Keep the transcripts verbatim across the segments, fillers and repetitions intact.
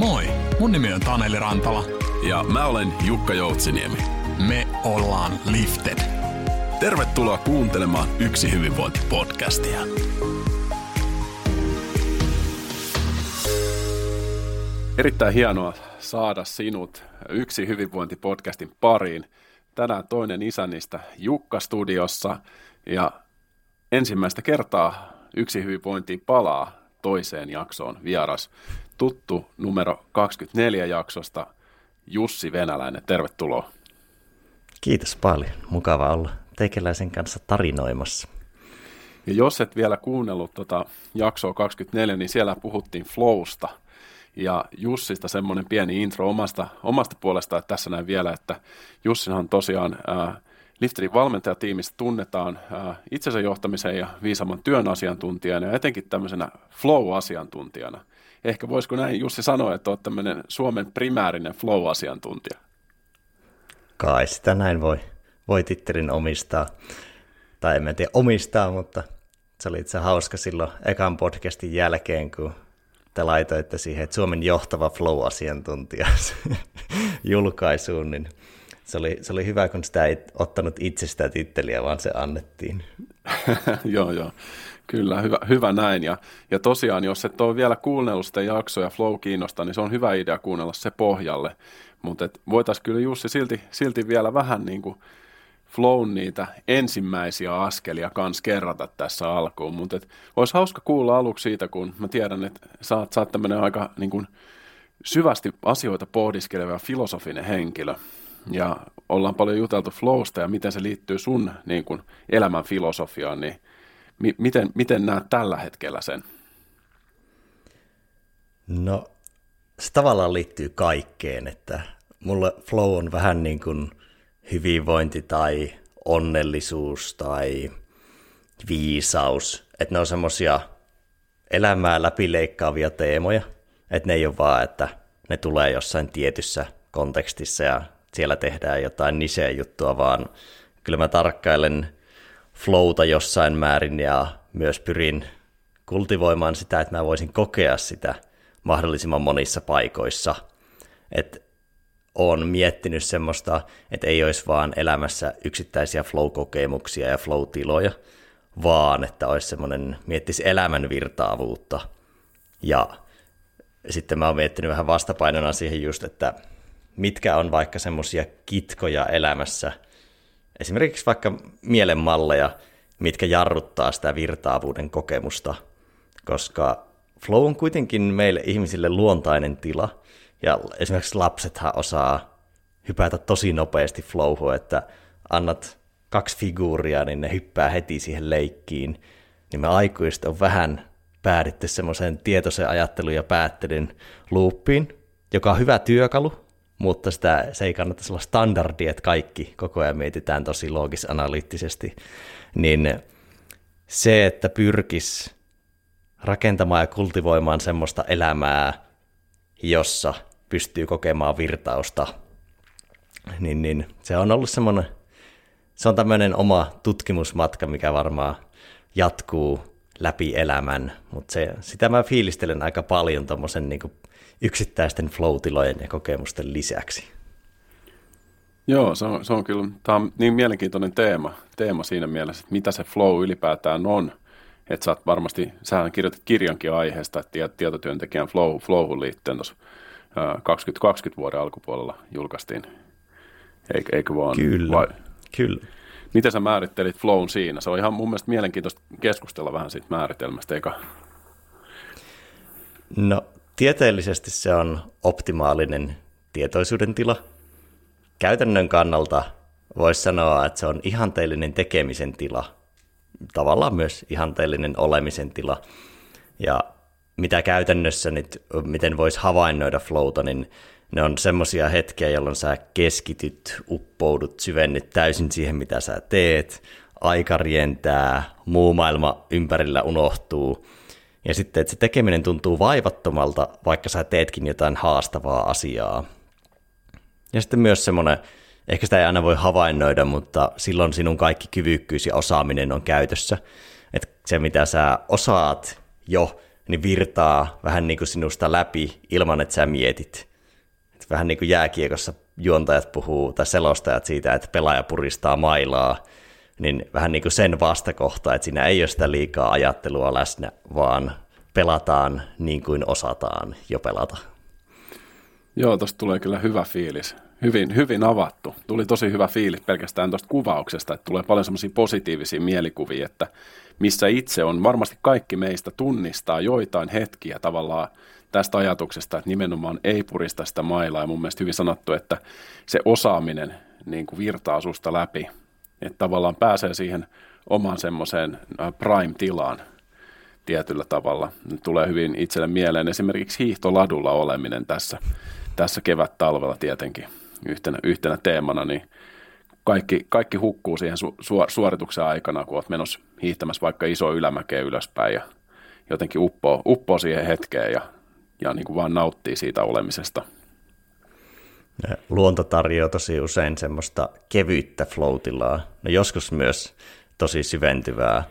Moi, mun nimi on Taneli Rantala. Ja mä olen Jukka Joutsiniemi. Me ollaan Lifted. Tervetuloa kuuntelemaan Yksi Hyvinvointi podcastia. Erittäin hienoa saada sinut Yksi Hyvinvointi podcastin pariin. Tänään toinen isänistä Jukka studiossa ja ensimmäistä kertaa Yksi Hyvinvointiin palaa toiseen jaksoon vieras. Tuttu numero kaksikymmentäneljä jaksosta Jussi Venäläinen, tervetuloa. Kiitos paljon, mukava olla teikäläisen kanssa tarinoimassa. Ja jos et vielä kuunnellut tota jaksoa kaksikymmentäneljä, niin siellä puhuttiin flowsta ja Jussista semmoinen pieni intro omasta, omasta puolestaan tässä näin vielä, että Jussihan tosiaan ää, Liftedin valmentajatiimistä tunnetaan ää, itsensä johtamisen ja viisaamman työn asiantuntijana ja etenkin tämmöisenä flow-asiantuntijana. Ehkä voisiko näin Jussi sanoa, että olet tämmöinen Suomen primäärinen flow-asiantuntija? Kai sitä näin voi, voi tittelin omistaa. Tai en tiedä omistaa, mutta se oli itse hauska silloin ekan podcastin jälkeen, kun te laitoitte siihen, että Suomen johtava flow-asiantuntija julkaisuun, niin se oli, se oli hyvä, kun sitä ei ottanut itse sitä titteliä, vaan se annettiin. Joo, joo. Kyllä, hyvä, hyvä näin. Ja, ja tosiaan, jos et ole vielä kuunnellut sitä jaksoa ja flow kiinnostaa, niin se on hyvä idea kuunnella se pohjalle. Mutta voitaisiin kyllä Jussi silti, silti vielä vähän niin kuin flown niitä ensimmäisiä askelia kanssa kerrata tässä alkuun. Mutta olisi hauska kuulla aluksi siitä, kun mä tiedän, että sä oot, sä oot tämmöinen aika niin kuin syvästi asioita pohdiskeleva filosofinen henkilö. Ja ollaan paljon juteltu flowsta ja miten se liittyy sun niin kuin elämän filosofiaan, niin Miten, miten näet tällä hetkellä sen? No, se tavallaan liittyy kaikkeen, että mulle flow on vähän niin kuin hyvinvointi tai onnellisuus tai viisaus, että ne on semmoisia elämää läpileikkaavia teemoja, että ne ei ole vaan, että ne tulee jossain tietyssä kontekstissa ja siellä tehdään jotain niseä juttua, vaan kyllä mä tarkkailen flowta jossain määrin ja myös pyrin kultivoimaan sitä, että mä voisin kokea sitä mahdollisimman monissa paikoissa. Et oon miettinyt semmoista, että ei olisi vaan elämässä yksittäisiä flow-kokemuksia ja flow-tiloja, vaan että olisi semmoinen, miettisi elämän virtaavuutta. Ja sitten mä oon miettinyt vähän vastapainona siihen just, että mitkä on vaikka semmoisia kitkoja elämässä, esimerkiksi vaikka mielenmalleja, mitkä jarruttaa sitä virtaavuuden kokemusta, koska flow on kuitenkin meille ihmisille luontainen tila, ja esimerkiksi lapsethan osaa hypätä tosi nopeasti flowhun, että annat kaksi figuuria, niin ne hyppää heti siihen leikkiin, niin me aikuiset on vähän päädytty semmoiseen tietoiseen ajatteluun ja päättelyn loopiin, joka on hyvä työkalu, mutta sitä, se ei kannattaisi olla standardi, että kaikki koko ajan mietitään tosi loogis-analyyttisesti, niin se, että pyrkisi rakentamaan ja kultivoimaan semmoista elämää, jossa pystyy kokemaan virtausta, niin, niin se on ollut semmoinen, se on tämmöinen oma tutkimusmatka, mikä varmaan jatkuu läpi elämän, mutta se, sitä mä fiilistelen aika paljon tommosen niin kuin yksittäisten flow-tilojen ja kokemusten lisäksi. Joo, se on, se on kyllä, tämä on niin mielenkiintoinen teema, teema siinä mielessä, että mitä se flow ylipäätään on. Että sä oot varmasti, sähän kirjoitit kirjankin aiheesta, että tietotyöntekijän flow, flowhun liittyen tuossa kaksituhattakaksikymmentä vuoden alkupuolella julkaistiin, eikö, eikö vaan? Kyllä, vai? Kyllä. Miten sä määrittelit flown siinä? Se on ihan mun mielestä mielenkiintoista keskustella vähän siitä määritelmästä, eikö? No, tieteellisesti se on optimaalinen tietoisuuden tila. Käytännön kannalta voisi sanoa, että se on ihanteellinen tekemisen tila, tavallaan myös ihanteellinen olemisen tila. Ja mitä käytännössä nyt, miten voisi havainnoida flowta, niin ne on semmoisia hetkiä, jolloin sä keskityt, uppoudut, syvennyt täysin siihen, mitä sä teet, aika rientää, muu maailma ympärillä unohtuu. Ja sitten, että se tekeminen tuntuu vaivattomalta, vaikka sä teetkin jotain haastavaa asiaa. Ja sitten myös semmoinen, ehkä sitä ei aina voi havainnoida, mutta silloin sinun kaikki kyvykkyys ja osaaminen on käytössä. Että se, mitä sä osaat jo, niin virtaa vähän niin kuin sinusta läpi ilman, että sä mietit. Et vähän niin kuin jääkiekossa juontajat puhuu tai selostajat siitä, että pelaaja puristaa mailaa, niin vähän niin kuin sen vastakohta, että siinä ei ole sitä liikaa ajattelua läsnä, vaan pelataan niin kuin osataan jo pelata. Joo, tuosta tulee kyllä hyvä fiilis. Hyvin, hyvin avattu. Tuli tosi hyvä fiilis pelkästään tuosta kuvauksesta, että tulee paljon semmoisia positiivisia mielikuvia, että missä itse on, varmasti kaikki meistä tunnistaa joitain hetkiä tavallaan tästä ajatuksesta, että nimenomaan ei purista sitä mailaa. Ja mun mielestä hyvin sanottu, että se osaaminen niin kuin virtaa susta läpi, että tavallaan pääsee siihen oman semmoiseen prime-tilaan tietyllä tavalla. Tulee hyvin itselle mieleen esimerkiksi hiihtoladulla oleminen tässä, tässä kevät-talvella tietenkin yhtenä, yhtenä teemana, niin kaikki, kaikki hukkuu siihen su- suorituksen aikana, kun olet menossa hiihtämässä vaikka iso ylämäkeä ylöspäin ja jotenkin uppoo, uppoo siihen hetkeen ja, ja niin kuin vaan nauttii siitä olemisesta. Luonto tarjoaa tosi usein semmoista kevyyttä flow-tilaa, no joskus myös tosi syventyvää,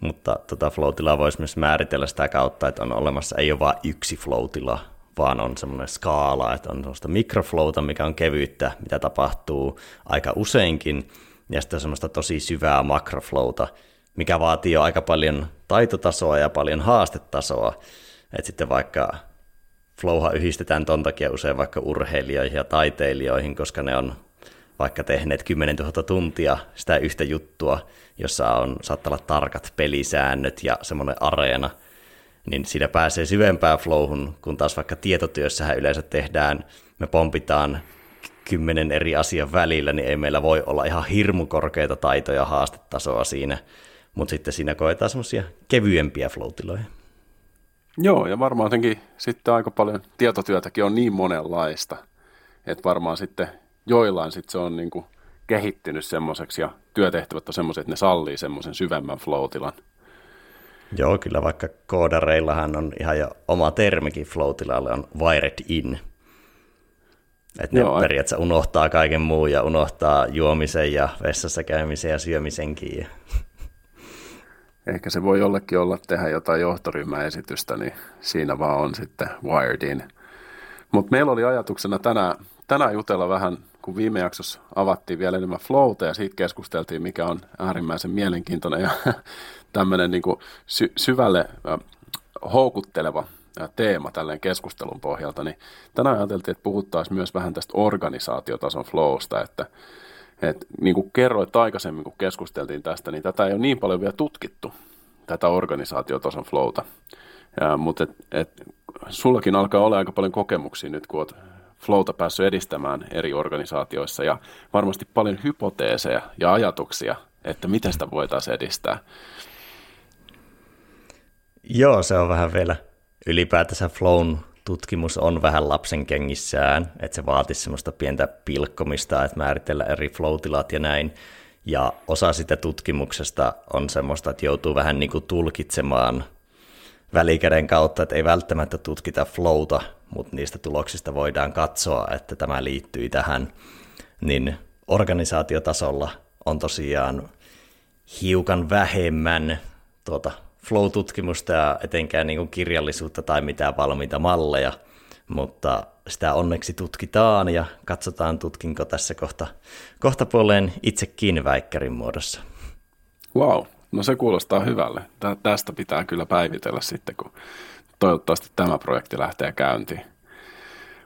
mutta tota flow-tilaa voisi myös määritellä sitä kautta, että on olemassa, ei ole vain yksi flow-tila, vaan on semmoinen skaala, että on semmoista mikroflowta, mikä on kevyyttä, mitä tapahtuu aika useinkin, ja sitten semmoista tosi syvää makroflowta, mikä vaatii jo aika paljon taitotasoa ja paljon haastetasoa, että sitten vaikka flowhan yhdistetään ton takia usein vaikka urheilijoihin ja taiteilijoihin, koska ne on vaikka tehneet kymmenentuhatta tuntia sitä yhtä juttua, jossa on, saattaa olla tarkat pelisäännöt ja semmoinen areena, niin siinä pääsee syvempään flowhun, kun taas vaikka tietotyössähän yleensä tehdään, me pompitaan kymmenen eri asian välillä, niin ei meillä voi olla ihan hirmu korkeita taitoja haastetasoa siinä, mutta sitten siinä koetaan semmoisia kevyempiä flow-tiloja. Joo, ja varmaan jotenkin sitten aika paljon tietotyötäkin on niin monenlaista, että varmaan sitten joillain sitten se on niin kuin kehittynyt semmoiseksi ja työtehtävät on semmoiset, että ne sallii semmoisen syvemmän flow-tilan. Joo, kyllä vaikka koodareillahan on ihan jo oma termikin flow-tilalle on wired in. Että ne periaatteessa unohtaa kaiken muun ja unohtaa juomisen ja vessassa käymisen ja syömisenkin ja... Ehkä se voi jollekin olla tehdä jotain johtoryhmäesitystä, niin siinä vaan on sitten wired in. Mutta meillä oli ajatuksena tänään, tänään jutella vähän, kun viime jaksossa avattiin vielä enemmän flowta ja siitä keskusteltiin, mikä on äärimmäisen mielenkiintoinen ja tämmöinen niinku sy- syvälle houkutteleva teema tälleen keskustelun pohjalta. Niin tänään ajateltiin, että puhuttaisiin myös vähän tästä organisaatiotason flowsta, että Et niin kuin kerroit aikaisemmin, kun keskusteltiin tästä, niin tätä ei ole niin paljon vielä tutkittu, tätä organisaatiotason flowta. Ja, mutta et, et, sullakin alkaa olla aika paljon kokemuksia nyt, kun olet flowta päässyt edistämään eri organisaatioissa ja varmasti paljon hypoteeseja ja ajatuksia, että miten sitä voitaisiin edistää. Joo, se on vähän vielä ylipäätänsä flown tutkimus on vähän lapsen kengissään, että se vaatisi semmoista pientä pilkkomista, että määritellä eri flow-tilat ja näin. Ja osa sitä tutkimuksesta on semmoista, että joutuu vähän niin kuin tulkitsemaan välikäden kautta, että ei välttämättä tutkita flowta, mutta niistä tuloksista voidaan katsoa, että tämä liittyy tähän. Niin organisaatiotasolla on tosiaan hiukan vähemmän tuota flow-tutkimusta ja etenkään niin kuin kirjallisuutta tai mitään valmiita malleja, mutta sitä onneksi tutkitaan ja katsotaan, tutkinko tässä kohta, kohta puoleen itsekin väikkärin muodossa. Wow, no se kuulostaa hyvälle. Tästä pitää kyllä päivitellä sitten, kun toivottavasti tämä projekti lähtee käyntiin.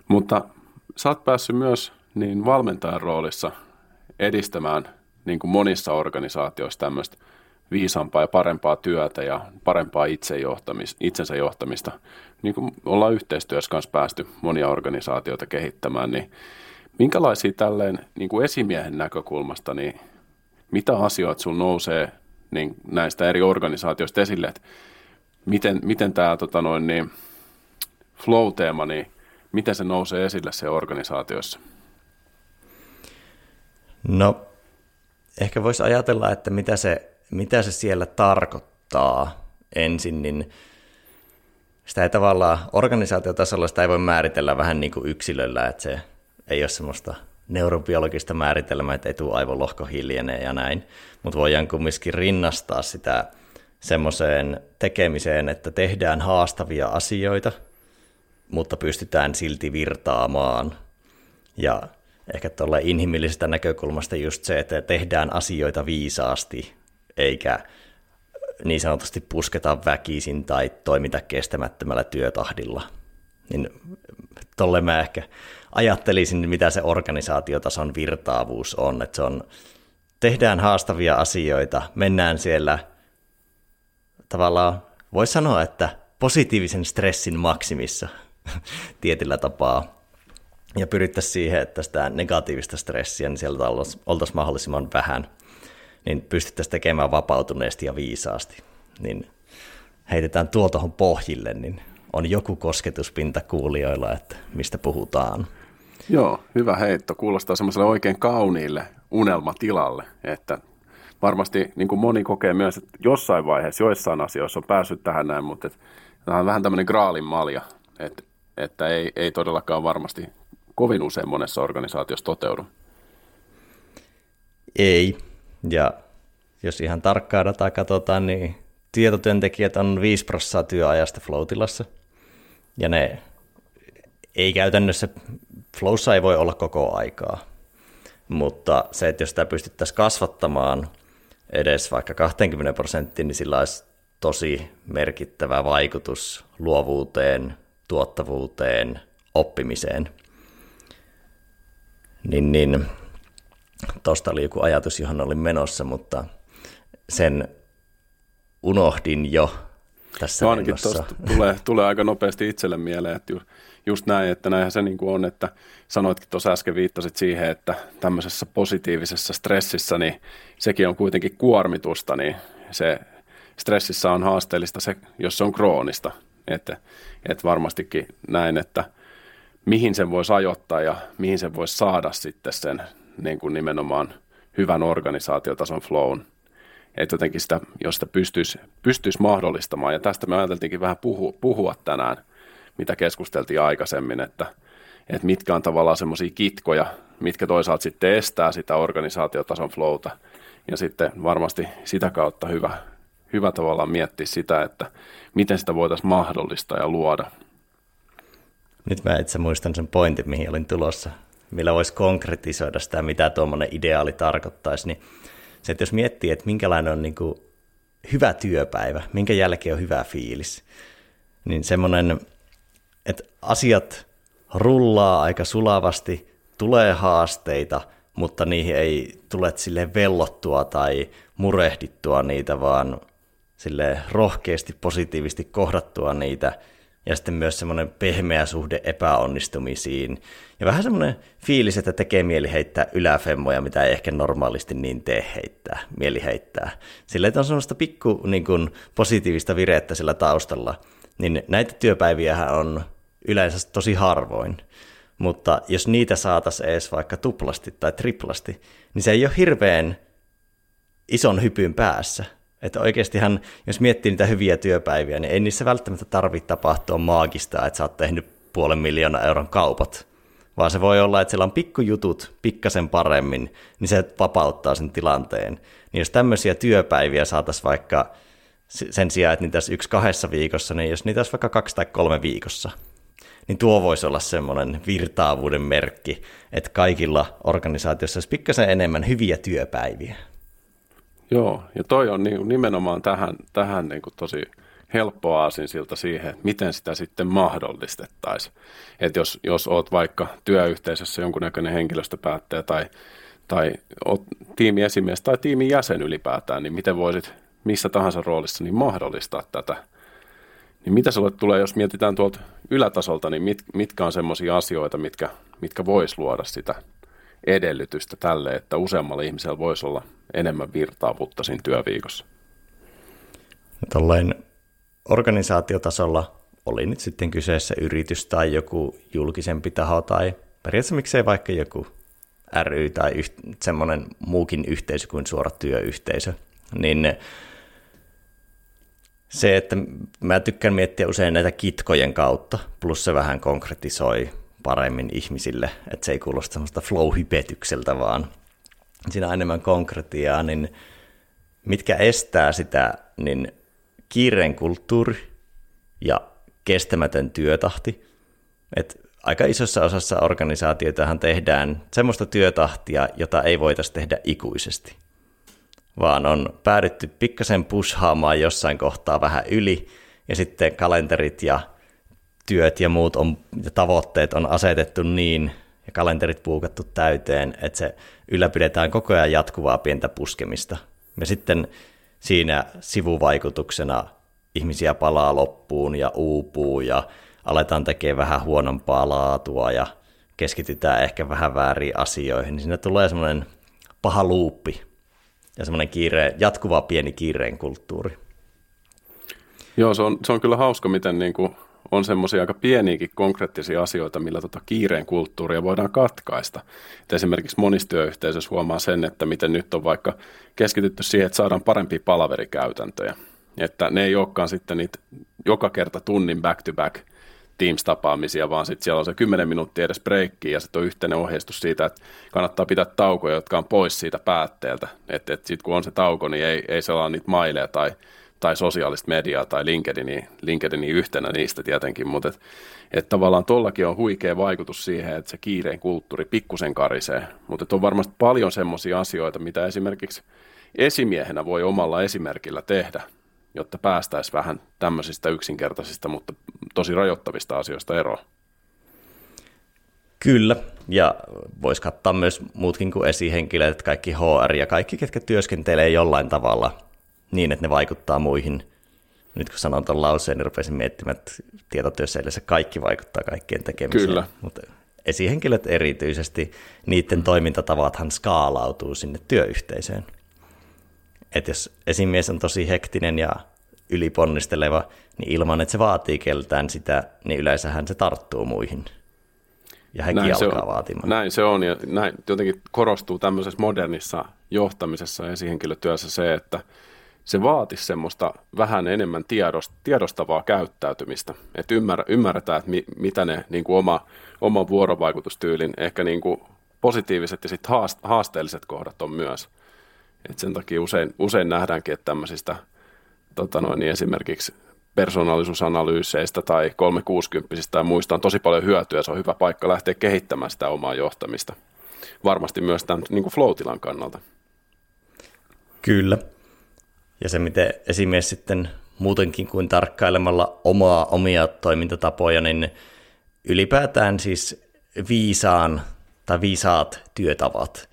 Mutta sä oot päässyt myös niin valmentajan roolissa edistämään niin kuin monissa organisaatioissa tämmöistä viisaampaa ja parempaa työtä ja parempaa itsejohtamista, itsensä johtamista. Niin kuin ollaan yhteistyössä kanssa päästy monia organisaatioita kehittämään, niin minkälaisia tälleen niin kuin esimiehen näkökulmasta, niin mitä asioita sun nousee niin näistä eri organisaatioista esille, että miten, miten tämä tota noin, niin flow-teema, niin miten se nousee esille se organisaatiossa? No, ehkä voisi ajatella, että mitä se Mitä se siellä tarkoittaa ensin, niin sitä ei tavallaan organisaatiotasolla sitä ei voi määritellä vähän niin kuin yksilöllä, että se ei ole semmoista neurobiologista määritelmää, että etuaivolohko hiljenee ja näin, mutta voidaan kumminkin rinnastaa sitä semmoiseen tekemiseen, että tehdään haastavia asioita, mutta pystytään silti virtaamaan. Ja ehkä tuolla inhimillisestä näkökulmasta just se, että tehdään asioita viisaasti, eikä niin sanotusti pusketa väkisin tai toimita kestämättömällä työtahdilla. Niin tolle mä ehkä ajattelisin, mitä se organisaatiotason virtaavuus on, että se on, tehdään haastavia asioita, mennään siellä tavallaan, voisi sanoa, että positiivisen stressin maksimissa tietyllä tapaa, ja pyrittäisiin siihen, että sitä negatiivista stressiä, niin siellä oltaisiin mahdollisimman vähän, niin pystyttäisiin tekemään vapautuneesti ja viisaasti, niin heitetään tuo tuohon pohjille, niin on joku kosketuspinta kuulijoilla, että mistä puhutaan. Joo, hyvä heitto. Kuulostaa semmoiselle oikein kauniille unelmatilalle, että varmasti niin kuin moni kokee myös, että jossain vaiheessa, joissain asioissa on päässyt tähän näin, mutta tämä on vähän tämmöinen graalin malja, että, että ei, ei todellakaan varmasti kovin usein monessa organisaatiossa toteudu. Ei, ja jos ihan tarkkaa dataa katsotaan, niin tietotyöntekijät on viisi prosenttia työajasta flow-tilassa, ja ne ei käytännössä, flowssa ei voi olla koko aikaa, mutta se, että jos sitä pystyttäisiin kasvattamaan edes vaikka kaksikymmentä prosenttia, niin sillä olisi tosi merkittävä vaikutus luovuuteen, tuottavuuteen, oppimiseen. Niin, niin, tuosta oli joku ajatus, johon olin menossa, mutta sen unohdin jo tässä no ainakin menossa. Tulee, tulee aika nopeasti itselle mieleen, että ju, just näin, että näinhän se niin kuin on, että sanoitkin tuossa äsken viittasit siihen, että tämmöisessä positiivisessa stressissä, niin sekin on kuitenkin kuormitusta, niin se stressissä on haasteellista se, jos se on kroonista, että et varmastikin näin, että mihin sen voisi ajoittaa ja mihin sen voisi saada sitten sen niin kuin nimenomaan hyvän organisaatiotason flown. Että jotenkin sitä, jos sitä pystyisi, pystyisi mahdollistamaan, ja tästä me ajateltiinkin vähän puhua, puhua tänään, mitä keskusteltiin aikaisemmin, että, että mitkä on tavallaan semmoisia kitkoja, mitkä toisaalta sitten estää sitä organisaatiotason flowta, ja sitten varmasti sitä kautta hyvä, hyvä tavallaan miettiä sitä, että miten sitä voitaisiin mahdollistaa ja luoda. Nyt mä itse muistan sen pointin, mihin olin tulossa, millä voisi konkretisoida sitä, mitä tuommoinen ideaali tarkoittaisi, niin se, että jos miettii, että minkälainen on niin kuin hyvä työpäivä, minkä jälkeen on hyvä fiilis, niin semmoinen, että asiat rullaa aika sulavasti, tulee haasteita, mutta niihin ei tule silleen vellottua tai murehdittua niitä, vaan silleen rohkeasti, positiivisesti kohdattua niitä, ja sitten myös semmoinen pehmeä suhde epäonnistumisiin. Ja vähän semmoinen fiilis, että tekee mieli heittää yläfemmoja, mitä ei ehkä normaalisti niin tee heittää, mieli heittää. Sillä että on semmoista pikku niin kuin, positiivista virettä sillä taustalla, niin näitä työpäiviähän on yleensä tosi harvoin. Mutta jos niitä saataisiin edes vaikka tuplasti tai triplasti, niin se ei ole hirveän ison hypyn päässä. Että oikeastihan, jos miettii niitä hyviä työpäiviä, niin ei niissä välttämättä tarvitse tapahtua maagista, että sä oot tehnyt puolen miljoonaa euron kaupat, vaan se voi olla, että siellä on pikkujutut pikkasen paremmin, niin se vapauttaa sen tilanteen. Niin jos tämmöisiä työpäiviä saataisiin vaikka sen sijaan, että niitä olisi yksi kahdessa viikossa, niin jos niitä olisi vaikka kaksi tai kolme viikossa, niin tuo voisi olla semmoinen virtaavuuden merkki, että kaikilla organisaatioissa olisi pikkasen enemmän hyviä työpäiviä. Joo, ja toi on nimenomaan tähän, tähän niin kuin tosi helppo aasinsilta siihen, että miten sitä sitten mahdollistettaisiin. Että jos, jos olet vaikka työyhteisössä jonkunnäköinen henkilöstöpäättäjä tai, tai olet tiimiesimies tai tiimin jäsen ylipäätään, niin miten voisit missä tahansa roolissa niin mahdollistaa tätä? Niin mitä sinulle tulee, jos mietitään tuolta ylätasolta, niin mit, mitkä on semmoisia asioita, mitkä, mitkä vois luoda sitä edellytystä tälle, että useammalla ihmisellä voisi olla enemmän virtaavuutta siinä työviikossa? Tällainen organisaatiotasolla oli nyt sitten kyseessä yritys tai joku julkisempi taho tai periaatteessa miksei vaikka joku ry tai yh, semmoinen muukin yhteisö kuin suora työyhteisö, niin se, että mä tykkään miettiä usein näitä kitkojen kautta, plus se vähän konkretisoi paremmin ihmisille, että se ei kuulosta semmoista flow-hypetykseltä, vaan siinä on enemmän konkretiaa, niin mitkä estää sitä, niin kiireen kulttuuri ja kestämätön työtahti. Et aika isossa osassa organisaatioitahan tehdään semmoista työtahtia, jota ei voitaisi tehdä ikuisesti, vaan on päädytty pikkasen pushaamaan jossain kohtaa vähän yli, ja sitten kalenterit ja työt ja muut on, ja tavoitteet on asetettu niin, ja kalenterit puukattu täyteen, että se ylläpidetään koko ajan jatkuvaa pientä puskemista. Ja sitten siinä sivuvaikutuksena ihmisiä palaa loppuun ja uupuu ja aletaan tekemään vähän huonompaa laatua ja keskitytään ehkä vähän vääriin asioihin, niin siinä tulee semmoinen paha luuppi ja semmoinen kiire, jatkuva pieni kiireen kulttuuri. Joo, se on, se on kyllä hauska, miten niin kuin on semmoisia aika pieniäkin konkreettisia asioita, millä tota kiireen kulttuuria voidaan katkaista. Et esimerkiksi monissa työyhteisöissä huomaa sen, että miten nyt on vaikka keskitytty siihen, että saadaan parempia palaverikäytäntöjä. Että ne ei olekaan sitten niitä joka kerta tunnin back-to-back Teams-tapaamisia, vaan sitten siellä on se kymmenen minuuttia edes breikkiä ja sitten on yhteinen ohjeistus siitä, että kannattaa pitää taukoja, jotka on pois siitä päätteeltä. Että et sitten kun on se tauko, niin ei, ei selaa niitä maileja tai tai sosiaalista mediaa tai LinkedInia, LinkedInia yhtenä niistä tietenkin, mutta et, et tavallaan tollakin on huikea vaikutus siihen, että se kiireen kulttuuri pikkusen karisee, mutta on varmasti paljon semmoisia asioita, mitä esimerkiksi esimiehenä voi omalla esimerkillä tehdä, jotta päästäisiin vähän tämmöisistä yksinkertaisista, mutta tosi rajoittavista asioista eroon. Kyllä, ja voisi kattaa myös muutkin kuin esihenkilöt, kaikki H R ja kaikki, ketkä työskentelee jollain tavalla niin, että ne vaikuttaa muihin. Nyt kun sanon tuon lauseen, niin rupesin miettimään, että tietotyössä yleensä kaikki vaikuttaa kaikkien tekemiseen. Kyllä. Mutta esihenkilöt erityisesti, niiden toimintatavathan skaalautuu sinne työyhteisöön. Et jos esimies on tosi hektinen ja yliponnisteleva, niin ilman, että se vaatii keltään sitä, niin yleensähän se tarttuu muihin. Ja hekin näin alkaa vaatimaan. Näin se on, ja näin jotenkin korostuu tämmöisessä modernissa johtamisessa esihenkilötyössä se, että se vaatisi semmoista vähän enemmän tiedostavaa käyttäytymistä, että ymmärretään, että mi, mitä ne niin kuin oma, oma vuorovaikutustyylin, ehkä niin kuin positiiviset ja sit haasteelliset kohdat on myös. Et sen takia usein, usein nähdäänkin, että tämmöisistä tota noin, esimerkiksi persoonallisuusanalyyseistä tai kolmesataakuusikymmentä ja muista on tosi paljon hyötyä, se on hyvä paikka lähteä kehittämään sitä omaa johtamista, varmasti myös tämän niin kuin flow-tilan kannalta. Kyllä. Ja se, miten esimies sitten muutenkin kuin tarkkailemalla omaa omia toimintatapoja, niin ylipäätään siis viisaan tai viisaat työtavat,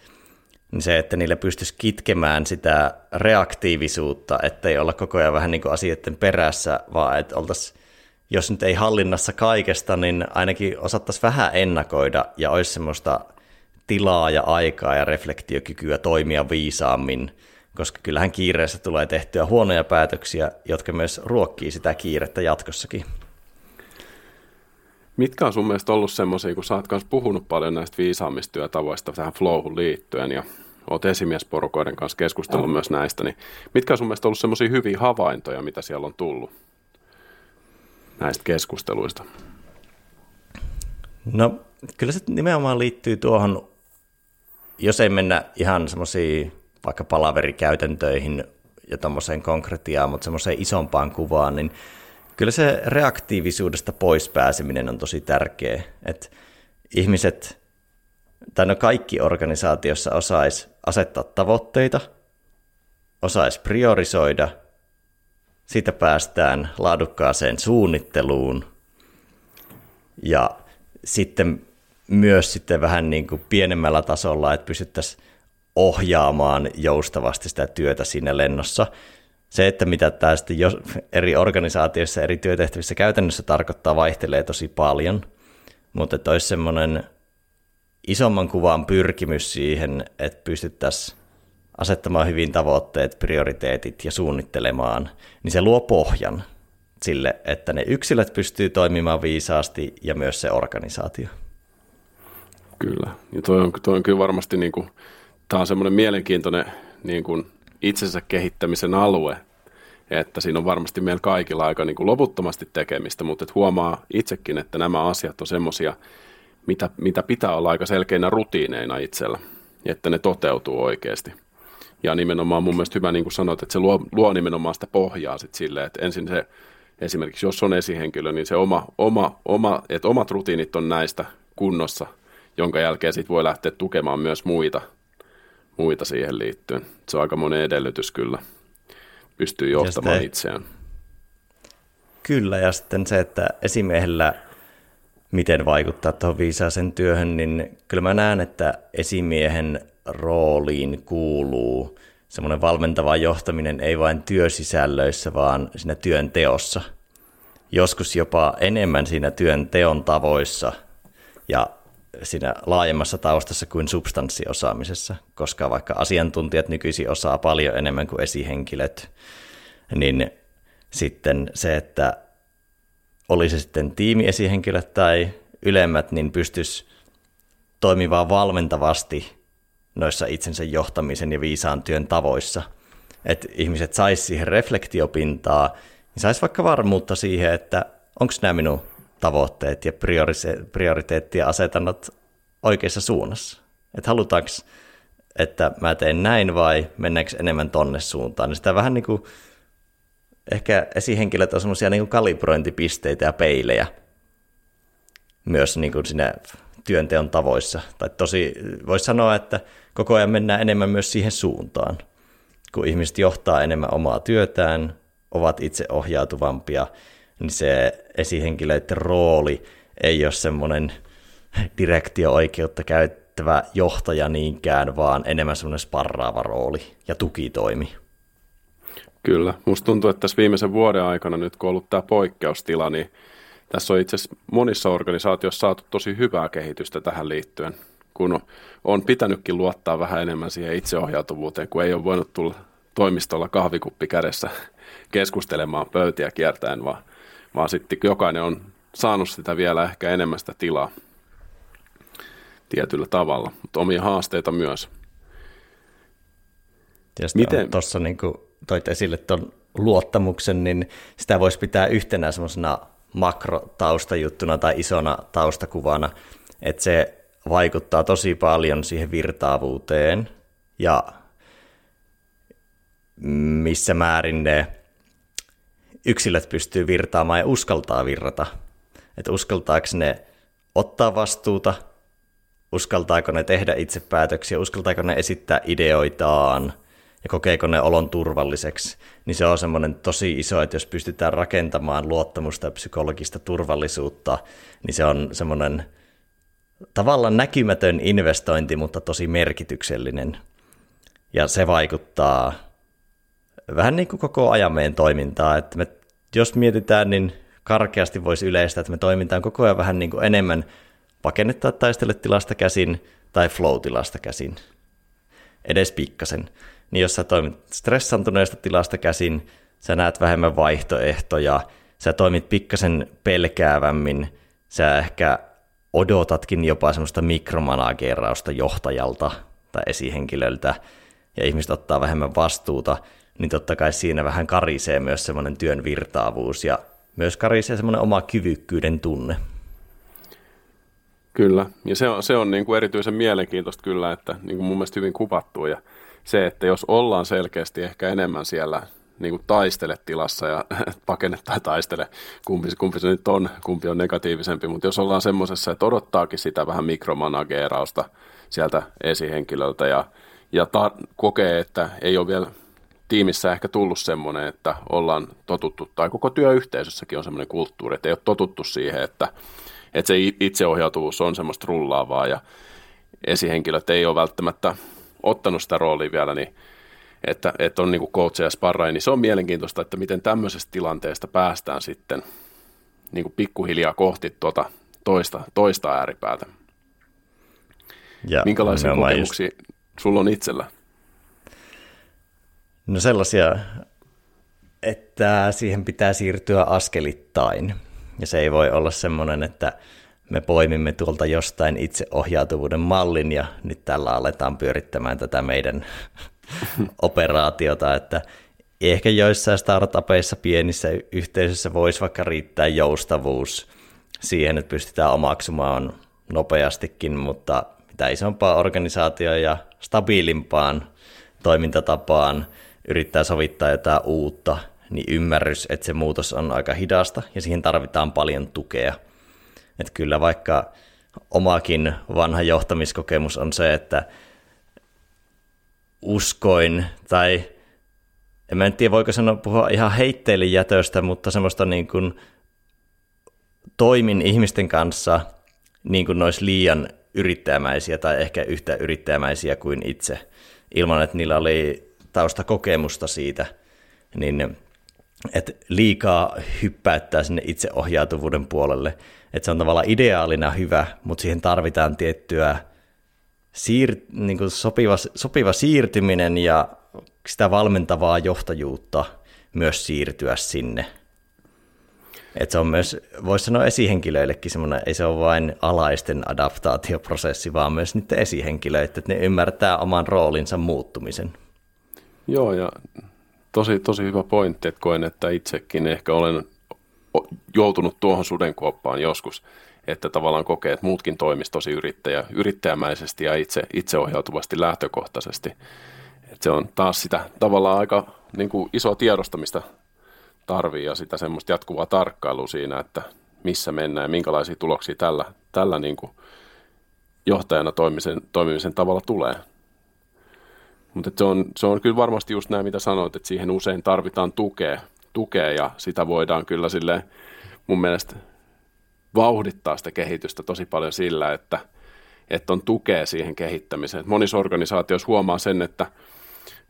niin se, että niillä pystyisi kitkemään sitä reaktiivisuutta, ettei olla koko ajan vähän niin kuin asioiden perässä, vaan että oltaisiin, jos nyt ei hallinnassa kaikesta, niin ainakin osattaisiin vähän ennakoida ja olisi semmoista tilaa ja aikaa ja reflektiokykyä toimia viisaammin, koska kyllähän kiireessä tulee tehtyä huonoja päätöksiä, jotka myös ruokkii sitä kiirettä jatkossakin. Mitkä on sun mielestä ollut semmoisia, kun sä oot kanssa puhunut paljon näistä viisaammista työtavoista tähän flowhun liittyen ja oot esimiesporukoiden kanssa keskustellut myös näistä, niin mitkä on sun mielestä ollut semmoisia hyviä havaintoja, mitä siellä on tullut näistä keskusteluista? No kyllä se nimenomaan liittyy tuohon, jos ei mennä ihan semmoisia vaikka palaverikäytäntöihin ja tuommoiseen konkretiaan, mutta semmoiseen isompaan kuvaan, niin kyllä se reaktiivisuudesta pois pääseminen on tosi tärkeä, että ihmiset, tai no kaikki organisaatiossa osaisi asettaa tavoitteita, osaisi priorisoida, siitä päästään laadukkaaseen suunnitteluun ja sitten myös sitten vähän niin kuin pienemmällä tasolla, että pystyttäisiin ohjaamaan joustavasti sitä työtä siinä lennossa. Se, että mitä tämä sitten eri organisaatioissa, eri työtehtävissä käytännössä tarkoittaa, vaihtelee tosi paljon, mutta että olisi semmoinen isomman kuvan pyrkimys siihen, että pystyttäisiin asettamaan hyvin tavoitteet, prioriteetit ja suunnittelemaan, niin se luo pohjan sille, että ne yksilöt pystyy toimimaan viisaasti ja myös se organisaatio. Kyllä, ja toi on, toi on kyllä varmasti niin kuin tämä on semmoinen mielenkiintoinen niin kuin itsensä kehittämisen alue, että siinä on varmasti meillä kaikilla aika niin kuin loputtomasti tekemistä, mutta et huomaa itsekin, että nämä asiat on semmoisia, mitä, mitä pitää olla aika selkeinä rutiineina itsellä, että ne toteutuu oikeasti. Ja nimenomaan mun mielestä hyvä, niin kuin sanoit, että se luo, luo nimenomaan sitä pohjaa sit sille, että ensin se, esimerkiksi jos on esihenkilö, niin se oma, oma, oma, että omat rutiinit on näistä kunnossa, jonka jälkeen sit voi lähteä tukemaan myös muita, muita siihen liittyen. Se on aika monen edellytys kyllä, pystyy johtamaan sitten itseään. Kyllä, ja sitten se, että esimiehellä miten vaikuttaa tuohon viisaaseen työhön, niin kyllä mä näen, että esimiehen rooliin kuuluu semmoinen valmentava johtaminen ei vain työsisällöissä, vaan siinä työnteossa. Joskus jopa enemmän siinä työnteon tavoissa ja siinä laajemmassa taustassa kuin substanssiosaamisessa, koska vaikka asiantuntijat nykyisin osaa paljon enemmän kuin esihenkilöt, niin sitten se, että oli se sitten tiimiesihenkilöt tai ylemmät, niin pystyisi toimimaan valmentavasti noissa itsensä johtamisen ja viisaan työn tavoissa. Että ihmiset sais siihen reflektiopintaa, niin sais vaikka varmuutta siihen, että onko nämä minun tavoitteet ja prioriteetti ja asetannat oikeassa suunnassa. Että halutaanko, että mä teen näin vai mennäänkö enemmän tonne suuntaan. Niin sitä vähän niin kuin ehkä esihenkilöt on semmoisia niin kuin kalibrointipisteitä ja peilejä myös niin kuin siinä työnteon tavoissa. Tai tosi voisi sanoa, että koko ajan mennään enemmän myös siihen suuntaan, kun ihmiset johtaa enemmän omaa työtään, ovat itse ohjautuvampia, niin se esihenkilöiden rooli ei ole semmoinen direktio-oikeutta käyttävä johtaja niinkään, vaan enemmän semmoinen sparraava rooli ja tukitoimi. Kyllä. Musta tuntuu, että tässä viimeisen vuoden aikana nyt, kun on ollut tämä poikkeustila, niin tässä on itse asiassa monissa organisaatioissa saatu tosi hyvää kehitystä tähän liittyen, kun on pitänytkin luottaa vähän enemmän siihen itseohjautuvuuteen, kun ei ole voinut tulla toimistolla kahvikuppi kädessä keskustelemaan pöytiä kiertäen, vaan, vaan sitten jokainen on saanut sitä vielä ehkä enemmän sitä tilaa tietyllä tavalla, mutta omia haasteita myös. Miten tuossa niin kuin toit esille tuon luottamuksen, niin sitä voisi pitää yhtenä semmoisena makrotaustajuttuna tai isona taustakuvana, että se vaikuttaa tosi paljon siihen virtaavuuteen ja missä määrin ne yksilöt pystyy virtaamaan ja uskaltaa virrata. Että uskaltaako ne ottaa vastuuta, uskaltaako ne tehdä itse päätöksiä, uskaltaako ne esittää ideoitaan, ja kokeeko ne olon turvalliseksi, niin se on semmoinen tosi iso, että jos pystytään rakentamaan luottamusta ja psykologista turvallisuutta, niin se on semmoinen tavallaan näkymätön investointi, mutta tosi merkityksellinen. Ja se vaikuttaa vähän niin kuin koko ajan meidän toimintaa. Että me, jos mietitään, niin karkeasti voisi yleistää, että me toimitaan koko ajan vähän niin kuin enemmän pakennetta taistelutilasta käsin tai flow-tilasta käsin, edes pikkasen. Niin jos sä toimit stressantuneesta tilasta käsin, sä näet vähemmän vaihtoehtoja, sä toimit pikkasen pelkäävämmin, sä ehkä odotatkin jopa semmoista mikromanageerausta johtajalta tai esihenkilöltä, ja ihmiset ottaa vähemmän vastuuta, niin totta kai siinä vähän karisee myös semmoinen työn virtaavuus, ja myös karisee semmoinen oma kyvykkyyden tunne. Kyllä, ja se on, se on niin kuin erityisen mielenkiintoista kyllä, että niin kuin mun mielestä hyvin kuvattua, ja se, että jos ollaan selkeästi ehkä enemmän siellä niin kuin taisteletilassa ja pakene tai taistele, kumpi, kumpi se nyt on, kumpi on negatiivisempi, mutta jos ollaan semmoisessa, että odottaakin sitä vähän mikromanageerausta sieltä esihenkilöltä ja, ja tar- kokee, että ei ole vielä tiimissä ehkä tullut semmoinen, että ollaan totuttu, tai koko työyhteisössäkin on semmoinen kulttuuri, että ei ole totuttu siihen, että, että se itseohjautuvuus on semmoista rullaavaa ja esihenkilöt ei ole välttämättä ottanut sitä roolia vielä, niin että, että on niin kuin coach ja sparraja, niin se on mielenkiintoista, että miten tämmöisestä tilanteesta päästään sitten niin kuin pikkuhiljaa kohti tuota toista, toista ääripäätä. Ja minkälaisia kokemuksia just sulla on itsellä? No sellaisia, että siihen pitää siirtyä askelittain. Ja se ei voi olla semmoinen, että me poimimme tuolta jostain itseohjautuvuuden mallin ja nyt tällä aletaan pyörittämään tätä meidän operaatiota, että ehkä joissain startupeissa pienissä yhteisöissä voisi vaikka riittää joustavuus siihen, että pystytään omaksumaan nopeastikin, mutta mitä isompaa organisaatioon ja stabiilimpaan toimintatapaan, yrittää sovittaa jotain uutta, niin ymmärrys, että se muutos on aika hidasta ja siihen tarvitaan paljon tukea. Että kyllä vaikka omakin vanha johtamiskokemus on se, että uskoin, tai en mä tiedä voiko sanoa puhua ihan heitteille jätöstä, mutta semmoista niin kuin toimin ihmisten kanssa niin kuin ne olisi liian yrittäjämäisiä tai ehkä yhtä yrittäjämäisiä kuin itse, ilman että niillä oli taustakokemusta siitä, niin että liikaa hyppäyttää sinne itseohjautuvuuden puolelle. Että se on tavallaan ideaalina hyvä, mutta siihen tarvitaan tiettyä siir- niin kuin sopiva, sopiva siirtyminen ja sitä valmentavaa johtajuutta myös siirtyä sinne. Että se on myös, voisi sanoa esihenkilöillekin semmoinen, ei se ole vain alaisten adaptaatioprosessi, vaan myös niiden esihenkilöitä, että ne ymmärtää oman roolinsa muuttumisen. Joo, ja tosi, tosi hyvä pointti, että koen, että itsekin ehkä olen joutunut tuohon sudenkuoppaan joskus, että tavallaan kokee, että muutkin toimisi tosi yrittäjä, yrittäjämäisesti ja itse, itseohjautuvasti lähtökohtaisesti. Että se on taas sitä tavallaan aika niin kuin isoa tiedostamista tarvii ja sitä semmoista jatkuvaa tarkkailua siinä, että missä mennään ja minkälaisia tuloksia tällä, tällä niin kuin johtajana toimimisen, toimimisen tavalla tulee. Mutta se on, se on kyllä varmasti just näin, mitä sanoit, että siihen usein tarvitaan tukea, tukea ja sitä voidaan kyllä silleen mun mielestä vauhdittaa sitä kehitystä tosi paljon sillä, että, että on tukea siihen kehittämiseen. Monissa organisaatioissa huomaa sen, että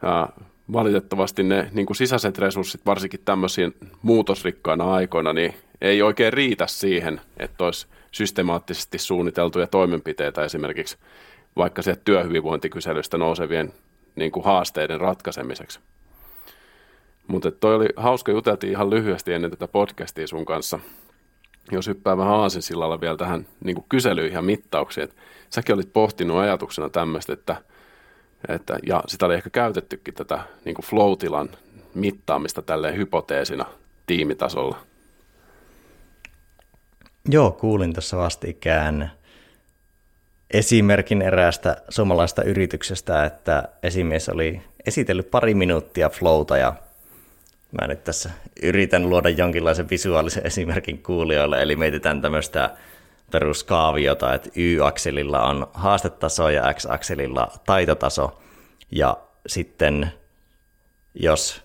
ää, valitettavasti ne niin kuin sisäiset resurssit, varsinkin tämmöisiin muutosrikkaina aikoina, niin ei oikein riitä siihen, että olisi systemaattisesti suunniteltuja toimenpiteitä esimerkiksi vaikka sieltä työhyvinvointikyselystä nousevien niin kuin haasteiden ratkaisemiseksi. Mutta toi oli hauska, juteltiin ihan lyhyesti ennen tätä podcastia sun kanssa. Jos hyppää vähän aasinsillalla vielä tähän niin kuin kyselyihin ja mittauksiin, että säkin olit pohtinut ajatuksena tämmöistä, että, että, ja sitä oli ehkä käytettykin tätä niin kuin flow-tilan mittaamista tälleen hypoteesina tiimitasolla. Joo, kuulin tässä vastikään esimerkin eräästä suomalaista yrityksestä, että esimies oli esitellyt pari minuuttia flowta ja mä nyt tässä yritän luoda jonkinlaisen visuaalisen esimerkin kuulijoille, eli mietitään tämmöistä peruskaaviota, että Y-akselilla on haastetaso ja X-akselilla taitotaso ja sitten jos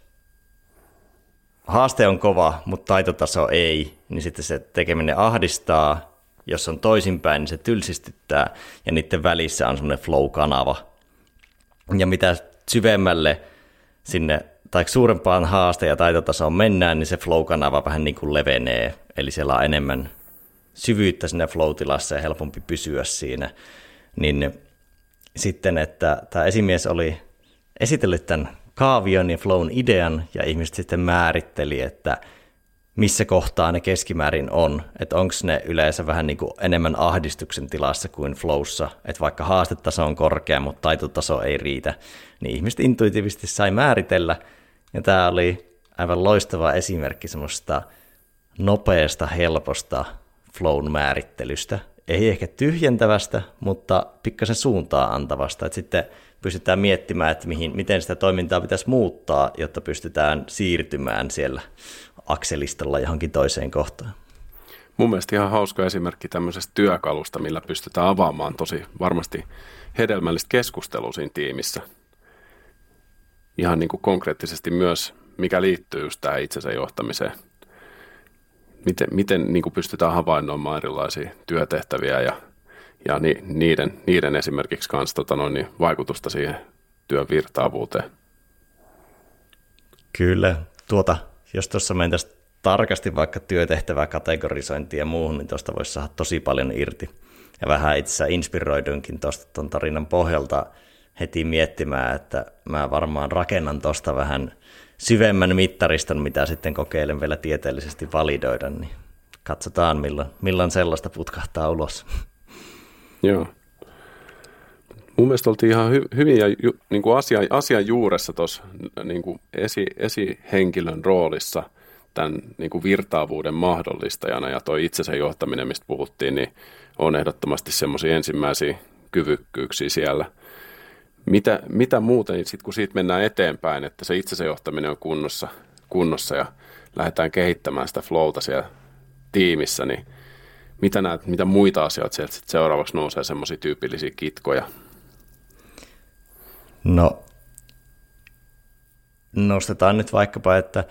haaste on kova, mutta taitotaso ei, niin sitten se tekeminen ahdistaa. Jos on toisinpäin, niin se tylsistyttää ja niiden välissä on semmoinen flow-kanava. Ja mitä syvemmälle sinne tai suurempaan haaste- ja taitotasoon mennään, niin se flow-kanava vähän niin kuin levenee. Eli siellä on enemmän syvyyttä sinne flow-tilassa ja helpompi pysyä siinä. Niin sitten, että tämä esimies oli esitellyt tämän kaavion ja flown idean ja ihmiset sitten määritteli, että missä kohtaa ne keskimäärin on, että onko ne yleensä vähän niin kuin enemmän ahdistuksen tilassa kuin flowssa, että vaikka haastetaso on korkea, mutta taitotaso ei riitä, niin ihmiset intuitiivisesti sai määritellä, ja tämä oli aivan loistava esimerkki semmoista nopeasta, helposta flown määrittelystä, ei ehkä tyhjentävästä, mutta pikkasen suuntaa antavasta, että sitten pystytään miettimään, että mihin, miten sitä toimintaa pitäisi muuttaa, jotta pystytään siirtymään siellä akselistalla johonkin toiseen kohtaan. Mun mielestä ihan hauska esimerkki tämmöisestä työkalusta, millä pystytään avaamaan tosi varmasti hedelmällistä keskustelua siinä tiimissä. Ihan niin kuin konkreettisesti myös, mikä liittyy just tähän itsensä johtamiseen. Miten, miten niin kuin pystytään havainnoimaan erilaisia työtehtäviä ja, ja ni, niiden, niiden esimerkiksi kanssa tota noin, niin vaikutusta siihen työn virtaavuuteen. Kyllä, tuota jos tuossa mentäisiin tarkasti vaikka työtehtävää, kategorisointia ja muuhun, niin tuosta voisi saada tosi paljon irti. Ja vähän itse asiassa inspiroiduinkin tuosta tuon tarinan pohjalta heti miettimään, että mä varmaan rakennan tuosta vähän syvemmän mittariston, mitä sitten kokeilen vielä tieteellisesti validoida, niin katsotaan milloin, milloin sellaista putkahtaa ulos. Joo. Mun mielestä oltiin ihan hy- hyvin ja ju- niin kuin asia, asian juuressa tuossa niin kuin esi- esihenkilön roolissa tämän niin kuin virtaavuuden mahdollistajana ja toi itsensä johtaminen, mistä puhuttiin, niin on ehdottomasti semmoisia ensimmäisiä kyvykkyyksiä siellä. mitä, mitä muuten, sit kun siitä mennään eteenpäin, että se itsensä johtaminen on kunnossa, kunnossa ja lähdetään kehittämään sitä flowta siellä tiimissä, niin mitä, näet, mitä muita asioita sieltä sit seuraavaksi nousee semmoisia tyypillisiä kitkoja? No, nostetaan nyt vaikkapa, että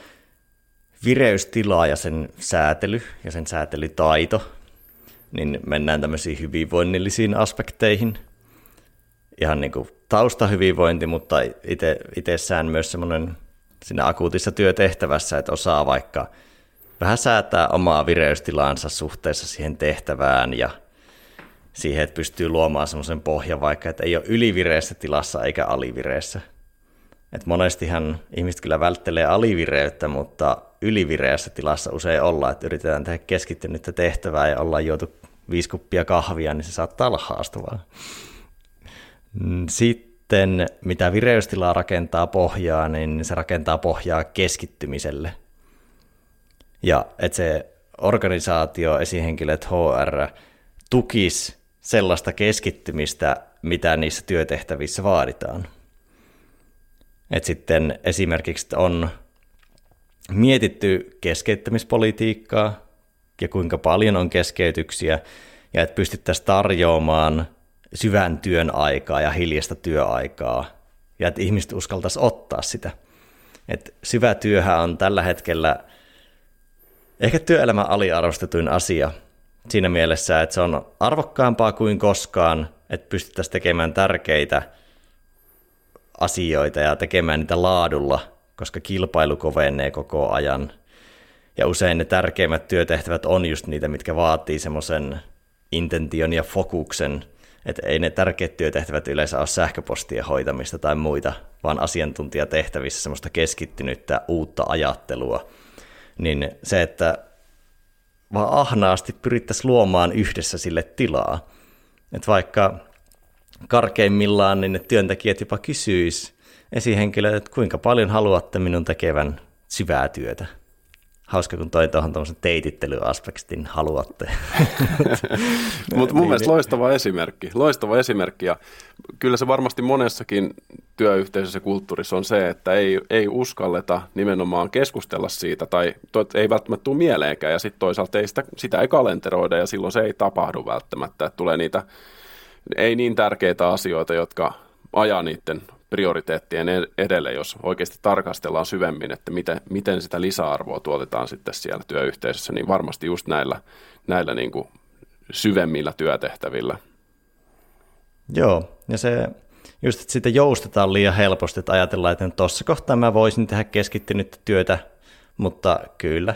vireystila ja sen säätely ja sen säätelytaito, niin mennään tämmöisiin hyvinvoinnillisiin aspekteihin. Ihan niin kuin taustahyvinvointi, mutta ite, itsessään myös semmoinen siinä akuutissa työtehtävässä, että osaa vaikka vähän säätää omaa vireystilaansa suhteessa siihen tehtävään ja siihen, että pystyy luomaan semmoisen pohjan vaikka, että ei ole ylivireessä tilassa eikä alivireessä. Et monestihan ihmiset kyllä välttelee alivireyttä, mutta ylivireessä tilassa usein ollaan, että yritetään tehdä keskittynyttä tehtävää ja ollaan juotu viisi kuppia kahvia, niin se saattaa olla haastavaa. Sitten mitä vireystilaa rakentaa pohjaa, niin se rakentaa pohjaa keskittymiselle. Ja että se organisaatio, esihenkilöt, H R tukisi sellaista keskittymistä, mitä niissä työtehtävissä vaaditaan. Et sitten esimerkiksi on mietitty keskeyttämispolitiikkaa ja kuinka paljon on keskeytyksiä ja että pystyttäisiin tarjoamaan syvän työn aikaa ja hiljaista työaikaa ja että ihmiset uskaltaisiin ottaa sitä. Et syvä työhän on tällä hetkellä ehkä työelämän aliarvostetuin asia siinä mielessä, että se on arvokkaampaa kuin koskaan, että pystyttäisiin tekemään tärkeitä asioita ja tekemään niitä laadulla, koska kilpailu kovenee koko ajan. Ja usein ne tärkeimmät työtehtävät on just niitä, mitkä vaatii semmoisen intention ja fokuksen, että ei ne tärkeät työtehtävät yleensä ole sähköpostien hoitamista tai muita, vaan asiantuntijatehtävissä semmoista keskittynyttä uutta ajattelua. Niin se, että vaan ahnaasti pyrittäisiin luomaan yhdessä sille tilaa. Että vaikka karkeimmillaan, niin ne työntekijät jopa kysyis esihenkilöitä, että kuinka paljon haluatte minun tekevän syvää työtä. Hauska, kun toi tuohon tuollaisen teitittelyaspektin haluatte. Mutta mun mielestä loistava esimerkki. Loistava esimerkki. Ja kyllä se varmasti monessakin työyhteisössä ja kulttuurissa on se, että ei, ei uskalleta nimenomaan keskustella siitä, tai ei välttämättä tule mieleenkään, ja sitten toisaalta ei sitä, sitä ei kalenteroida, ja silloin se ei tapahdu välttämättä, että tulee niitä ei niin tärkeitä asioita, jotka ajaa niiden prioriteettien edelle, jos oikeasti tarkastellaan syvemmin, että miten, miten sitä lisäarvoa tuotetaan sitten siellä työyhteisössä, niin varmasti just näillä, näillä niin kuin syvemmillä työtehtävillä. Joo, ja se just, että siitä joustetaan liian helposti, että ajatellaan, että tuossa kohtaa mä voisin tehdä keskittynyttä työtä, mutta kyllä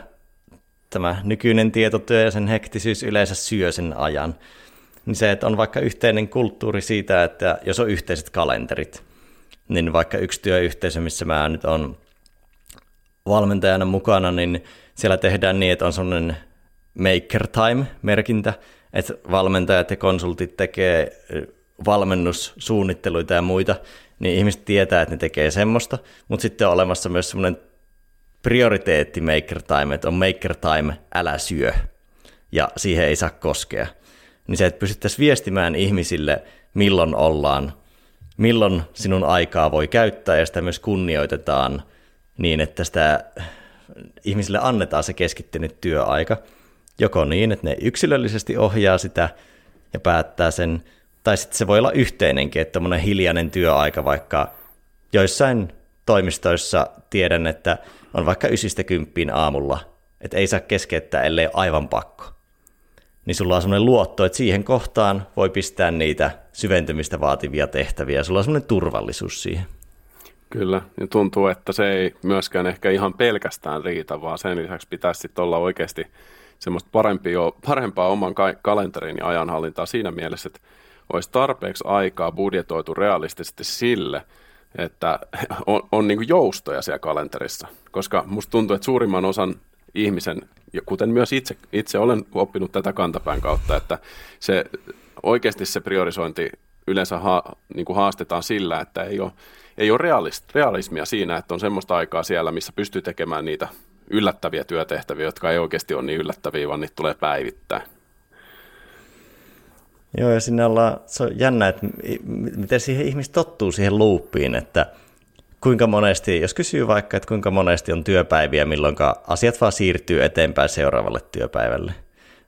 tämä nykyinen tietotyö ja sen hektisyys yleensä syö sen ajan. Niin se, että on vaikka yhteinen kulttuuri siitä, että jos on yhteiset kalenterit, niin vaikka yksi työyhteisö, missä mä nyt olen valmentajana mukana, niin siellä tehdään niin, että on sellainen maker time-merkintä, että valmentajat ja konsultit tekee valmennussuunnitteluita ja muita, niin ihmiset tietää, että ne tekee semmoista, mutta sitten on olemassa myös sellainen prioriteetti maker time, että on maker time, älä syö, ja siihen ei saa koskea. Niin se, että pystyttäisiin viestimään ihmisille, milloin ollaan, milloin sinun aikaa voi käyttää ja sitä myös kunnioitetaan niin, että sitä ihmisille annetaan se keskittynyt työaika. Joko niin, että ne yksilöllisesti ohjaa sitä ja päättää sen, tai sitten se voi olla yhteinenkin, että tämmöinen hiljainen työaika, vaikka joissain toimistoissa tiedän, että on vaikka ysistä kymppiin aamulla, että ei saa keskeyttää, ellei ole aivan pakko. Niin sulla on semmoinen luotto, että siihen kohtaan voi pistää niitä syventymistä vaativia tehtäviä. Sulla on semmoinen turvallisuus siihen. Kyllä, ja tuntuu, että se ei myöskään ehkä ihan pelkästään riitä, vaan sen lisäksi pitäisi sitten olla oikeasti semmoista parempia, parempaa oman kalenterin ja ajanhallintaa siinä mielessä, että olisi tarpeeksi aikaa budjetoitu realistisesti sille, että on, on niin kuin joustoja siellä kalenterissa, koska musta tuntuu, että suurimman osan ihmisen, ja kuten myös itse, itse olen oppinut tätä kantapään kautta, että se, oikeasti se priorisointi yleensä ha, niin kuin haastetaan sillä, että ei ole, ei ole realist, realismia siinä, että on semmoista aikaa siellä, missä pystyy tekemään niitä yllättäviä työtehtäviä, jotka ei oikeasti ole niin yllättäviä, vaan niitä tulee päivittäin. Joo, ja sinne ollaan, se on jännä, että miten siihen ihmiset tottuu siihen loopiin, että kuinka monesti, jos kysyy vaikka, että kuinka monesti on työpäiviä, milloin asiat vaan siirtyy eteenpäin seuraavalle työpäivälle,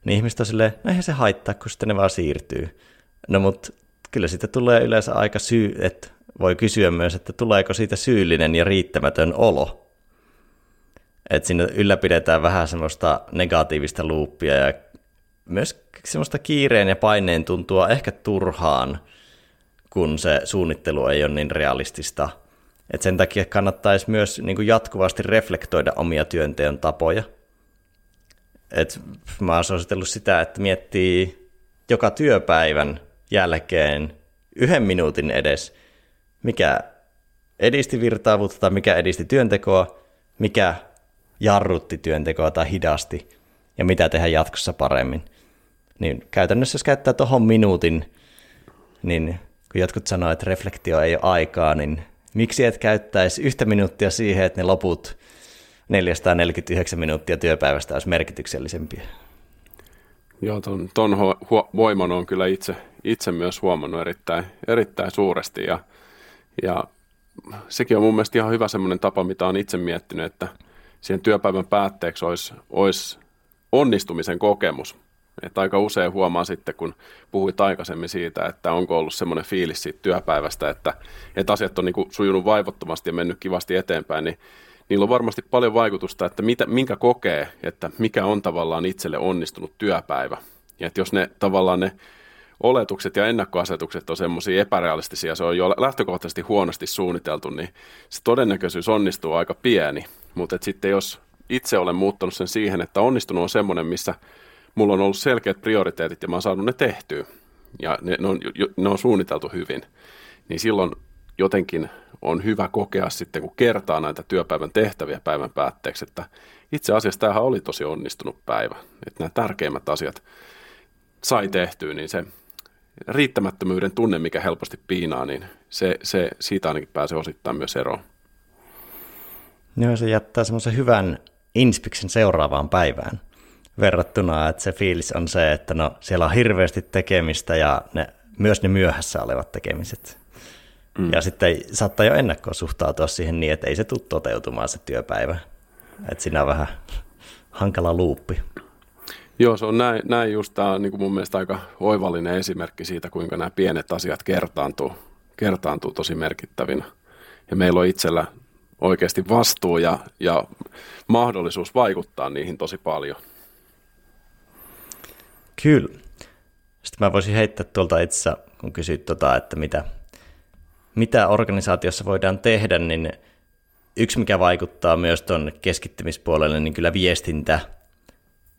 niin ihmiset on silleen, no eihän se haittaa, kun sitten ne vaan siirtyy. No mutta kyllä siitä tulee yleensä aika syy, että voi kysyä myös, että tuleeko siitä syyllinen ja riittämätön olo. Että siinä ylläpidetään vähän semmoista negatiivista loopia ja myös semmoista kiireen ja paineen tuntua ehkä turhaan, kun se suunnittelu ei ole niin realistista. Et sen takia kannattaisi myös niin kuin jatkuvasti reflektoida omia työnteon tapoja. Et mä oon suositellut sitä, että miettii joka työpäivän jälkeen yhden minuutin edes, mikä edisti virtaavuutta tai mikä edisti työntekoa, mikä jarrutti työntekoa tai hidasti ja mitä tehdä jatkossa paremmin. Niin käytännössä jos käyttää tuohon minuutin, niin kun jotkut sanoo, että reflektio ei ole aikaa, niin miksi et käyttäisi yhtä minuuttia siihen, että ne loput neljäsataaneljäkymmentäyhdeksän minuuttia työpäivästä olisi merkityksellisempiä? Joo, ton, ton huo, voiman on kyllä itse, itse myös huomannut erittäin, erittäin suuresti ja, ja sekin on mun mielestä ihan hyvä semmoinen tapa, mitä on itse miettinyt, että siihen työpäivän päätteeksi olisi, olisi onnistumisen kokemus. Että aika usein huomaa sitten, kun puhuit aikaisemmin siitä, että onko ollut semmoinen fiilis siitä työpäivästä, että, että asiat on niin kuin sujunut vaivottomasti ja mennyt kivasti eteenpäin, niin niillä on varmasti paljon vaikutusta, että mitä, minkä kokee, että mikä on tavallaan itselle onnistunut työpäivä. Ja että jos ne tavallaan ne oletukset ja ennakkoasetukset on semmoisia epärealistisia, se on jo lähtökohtaisesti huonosti suunniteltu, niin se todennäköisyys onnistuu aika pieni. Mutta sitten jos itse olen muuttanut sen siihen, että onnistunut on semmoinen, missä mulla on ollut selkeät prioriteetit ja mä oon saanut ne tehtyä ja ne, ne, on, ne on suunniteltu hyvin, niin silloin jotenkin on hyvä kokea sitten, kun kertaa näitä työpäivän tehtäviä päivän päätteeksi, että itse asiassa tämähän oli tosi onnistunut päivä, että nämä tärkeimmät asiat sai tehtyä, niin se riittämättömyyden tunne, mikä helposti piinaa, niin se, se, siitä ainakin pääsee osittain myös eroon. No, se jättää semmoisen hyvän inspiksen seuraavaan päivään verrattuna, että se fiilis on se, että no, siellä on hirveästi tekemistä ja ne, myös ne myöhässä olevat tekemiset. Mm. Ja sitten saattaa jo ennakkoon suhtautua siihen niin, että ei se tule toteutumaan se työpäivä. Että siinä on vähän hankala luuppi. Joo, se on näin, näin just tämä niin kuin mun mielestä aika oivallinen esimerkki siitä, kuinka nämä pienet asiat kertaantuu, kertaantuu tosi merkittävinä. Ja meillä on itsellä oikeasti vastuu ja, ja mahdollisuus vaikuttaa niihin tosi paljon. Kyllä. Sitten mä voisin heittää tuolta itse, kun kysyt, tota, että mitä, mitä organisaatiossa voidaan tehdä, niin yksi mikä vaikuttaa myös tuon keskittymispuolelle, niin kyllä viestintä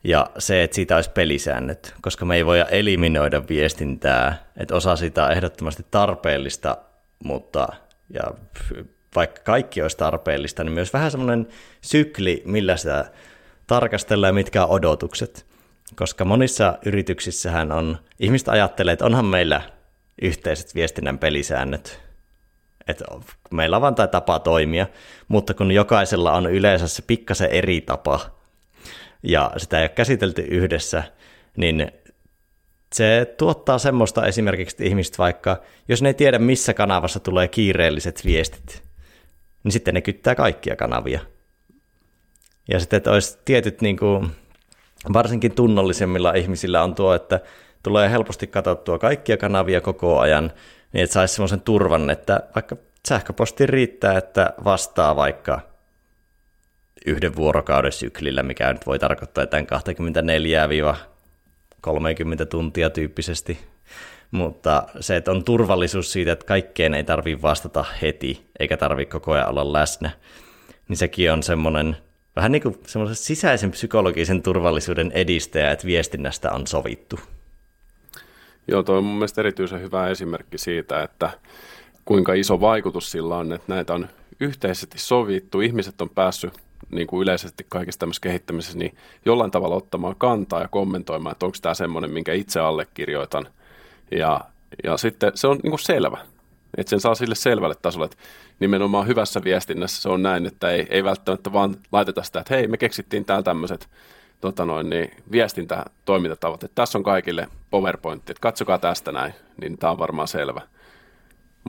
ja se, että siitä olisi pelisäännöt, koska me ei voida eliminoida viestintää, että osa sitä on ehdottomasti tarpeellista, mutta ja vaikka kaikki olisi tarpeellista, niin myös vähän semmoinen sykli, millä sitä tarkastellaan ja mitkä on odotukset. Koska monissa yrityksissähän on, ihmiset ajattelee, että onhan meillä yhteiset viestinnän pelisäännöt, että meillä on vain tämä tapa toimia, mutta kun jokaisella on yleensä se pikkasen eri tapa ja sitä ei ole käsitelty yhdessä, niin se tuottaa semmoista esimerkiksi, että ihmiset vaikka, jos ne ei tiedä missä kanavassa tulee kiireelliset viestit, niin sitten ne kyttää kaikkia kanavia. Ja sitten, että olisi tietyt niin kuin, varsinkin tunnollisemmilla ihmisillä on tuo, että tulee helposti katsottua kaikkia kanavia koko ajan, niin että saisi semmoisen turvan, että vaikka sähköposti riittää, että vastaa vaikka yhden vuorokauden syklillä, mikä nyt voi tarkoittaa jotain kaksikymmentäneljä kolmekymmentä tuntia tyyppisesti, mutta se, että on turvallisuus siitä, että kaikkeen ei tarvitse vastata heti, eikä tarvitse koko ajan olla läsnä, niin sekin on semmoinen vähän niin kuin semmoisen sisäisen psykologisen turvallisuuden edistäjä, että viestinnästä on sovittu. Joo, tuo on mun mielestä erityisen hyvä esimerkki siitä, että kuinka iso vaikutus sillä on, että näitä on yhteisesti sovittu, ihmiset on päässyt niin kuin yleisesti kaikessa tämmöisessä kehittämisessä niin jollain tavalla ottamaan kantaa ja kommentoimaan, että onko tämä semmoinen, minkä itse allekirjoitan. Ja, ja sitten se on niin kuin selvä. Että sen saa sille selvälle tasolle, että nimenomaan hyvässä viestinnässä se on näin, että ei, ei välttämättä vaan laiteta sitä, että hei, me keksittiin täällä tämmöiset tota noin, niin viestintätoimintatavat, että tässä on kaikille PowerPointti, että katsokaa tästä näin, niin tämä on varmaan selvä.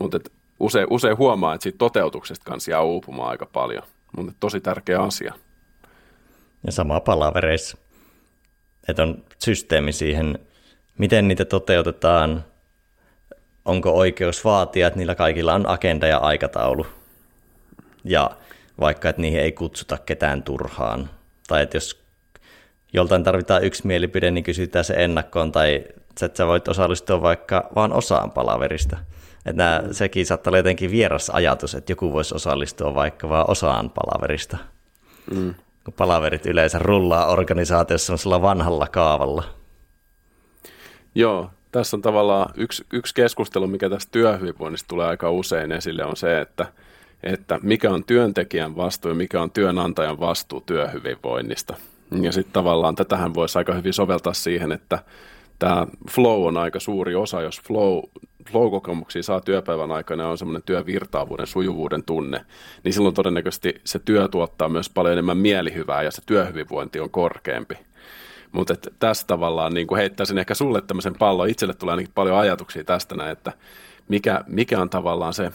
Mutta usein, usein huomaa, että siitä toteutuksesta kanssa jää uupumaan aika paljon, mutta tosi tärkeä asia. Ja sama palavereissa, että on systeemi siihen, miten niitä toteutetaan, onko oikeus vaatia, että niillä kaikilla on agenda ja aikataulu, ja vaikka, että niihin ei kutsuta ketään turhaan, tai että jos joltain tarvitaan yksi mielipide, niin kysytään se ennakkoon, tai että sä voit osallistua vaikka vaan osaan palaverista. Että nämä, sekin saattaa olla jotenkin vieras ajatus, että joku voisi osallistua vaikka vaan osaan palaverista. Mm. Kun palaverit yleensä rullaa organisaatiossa sellaisella vanhalla kaavalla. Joo, tässä on tavallaan yksi, yksi keskustelu, mikä tässä työhyvinvoinnissa tulee aika usein esille, on se, että, että mikä on työntekijän vastuu ja mikä on työnantajan vastuu työhyvinvoinnista. Ja sitten tavallaan tätähän voisi aika hyvin soveltaa siihen, että tämä flow on aika suuri osa, jos flow, flow-kokemuksia saa työpäivän aikana ja on semmoinen työvirtaavuuden, sujuvuuden tunne, niin silloin todennäköisesti se työ tuottaa myös paljon enemmän mielihyvää ja se työhyvinvointi on korkeampi. Mutta tässä tavallaan niin heittäisin ehkä sulle tämmöisen pallon, itselle tulee ainakin paljon ajatuksia tästä näin, että mikä, mikä on tavallaan se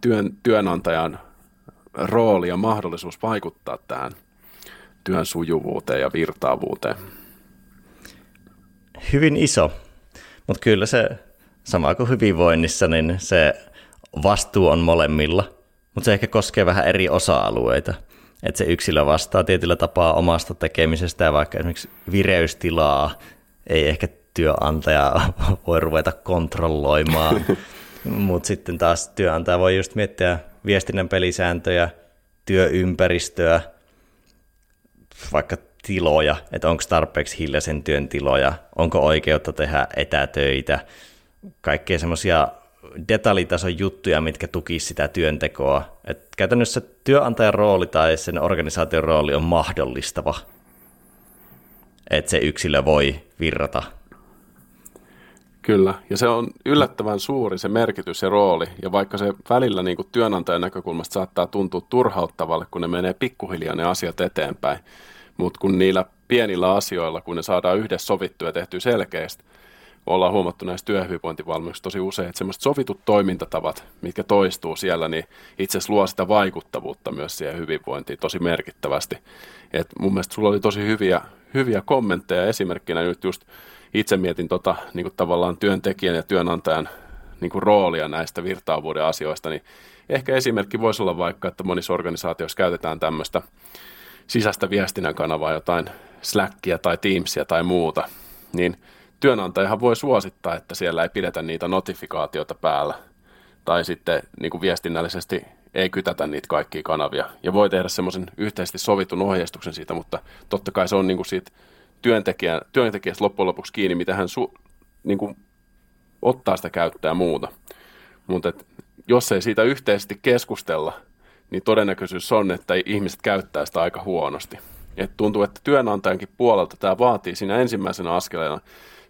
työn, työnantajan rooli ja mahdollisuus vaikuttaa tähän työn sujuvuuteen ja virtaavuuteen. Hyvin iso, mutta kyllä se sama kuin hyvinvoinnissa, niin se vastuu on molemmilla, mutta se ehkä koskee vähän eri osa-alueita. Että se yksilö vastaa tietyllä tapaa omasta tekemisestä ja vaikka esimerkiksi vireystilaa ei ehkä työnantaja voi ruveta kontrolloimaan, mutta sitten taas työnantaja voi just miettiä viestinnän pelisääntöjä, työympäristöä, vaikka tiloja, että onko tarpeeksi hiljaisen työn tiloja, onko oikeutta tehdä etätöitä, kaikkea semmoisia detaljitason juttuja, mitkä tukisivat sitä työntekoa. Et käytännössä työnantajan rooli tai sen organisaation rooli on mahdollistava, että se yksilö voi virrata. Kyllä, ja se on yllättävän suuri se merkitys ja rooli, ja vaikka se välillä niin kuin työnantajan näkökulmasta saattaa tuntua turhauttavalle, kun ne menee pikkuhiljaa ne asiat eteenpäin, mutta kun niillä pienillä asioilla, kun ne saadaan yhdessä sovittua ja tehtyä selkeästi, ollaan huomattu näissä työhyvinvointivalmiuksissa tosi usein, että semmoiset sovitut toimintatavat, mitkä toistuu siellä, niin itse asiassa luo sitä vaikuttavuutta myös siihen hyvinvointiin tosi merkittävästi. Et mun mielestä sulla oli tosi hyviä, hyviä kommentteja esimerkkinä nyt just itse mietin tota, niin kuin tavallaan työntekijän ja työnantajan niin kuin roolia näistä virtaavuuden asioista, niin ehkä esimerkki voisi olla vaikka, että monissa organisaatioissa käytetään tämmöistä sisäistä viestinnän kanavaa, jotain Slackia tai Teamsia tai muuta, niin työnantajahan voi suosittaa, että siellä ei pidetä niitä notifikaatioita päällä tai sitten niin kuin viestinnällisesti ei kytätä niitä kaikkia kanavia ja voi tehdä semmoisen yhteisesti sovitun ohjeistuksen siitä, mutta totta kai se on niin kuin siitä työntekijä, työntekijästä loppujen lopuksi kiinni, mitä hän su, niin kuin ottaa sitä käyttää muuta. Mutta jos ei siitä yhteisesti keskustella, niin todennäköisyys on, että ihmiset käyttää sitä aika huonosti. Et tuntuu, että työnantajankin puolelta tämä vaatii siinä ensimmäisenä askeleena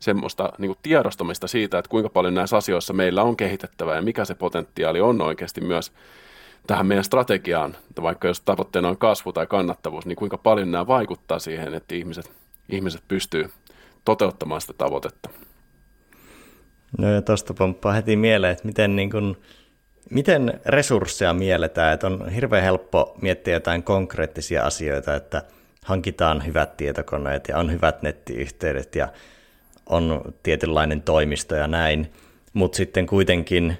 semmoista niin kuin tiedostamista siitä, että kuinka paljon näissä asioissa meillä on kehitettävää ja mikä se potentiaali on oikeasti myös tähän meidän strategiaan. Että vaikka jos tavoitteena on kasvu tai kannattavuus, niin kuinka paljon nämä vaikuttaa siihen, että ihmiset, ihmiset pystyy toteuttamaan sitä tavoitetta. No ja tuosta pomppaa heti mieleen, että miten niin kun miten resursseja mielletään, että on hirveän helppo miettiä jotain konkreettisia asioita, että hankitaan hyvät tietokoneet ja on hyvät nettiyhteydet ja on tietynlainen toimisto ja näin, mutta sitten kuitenkin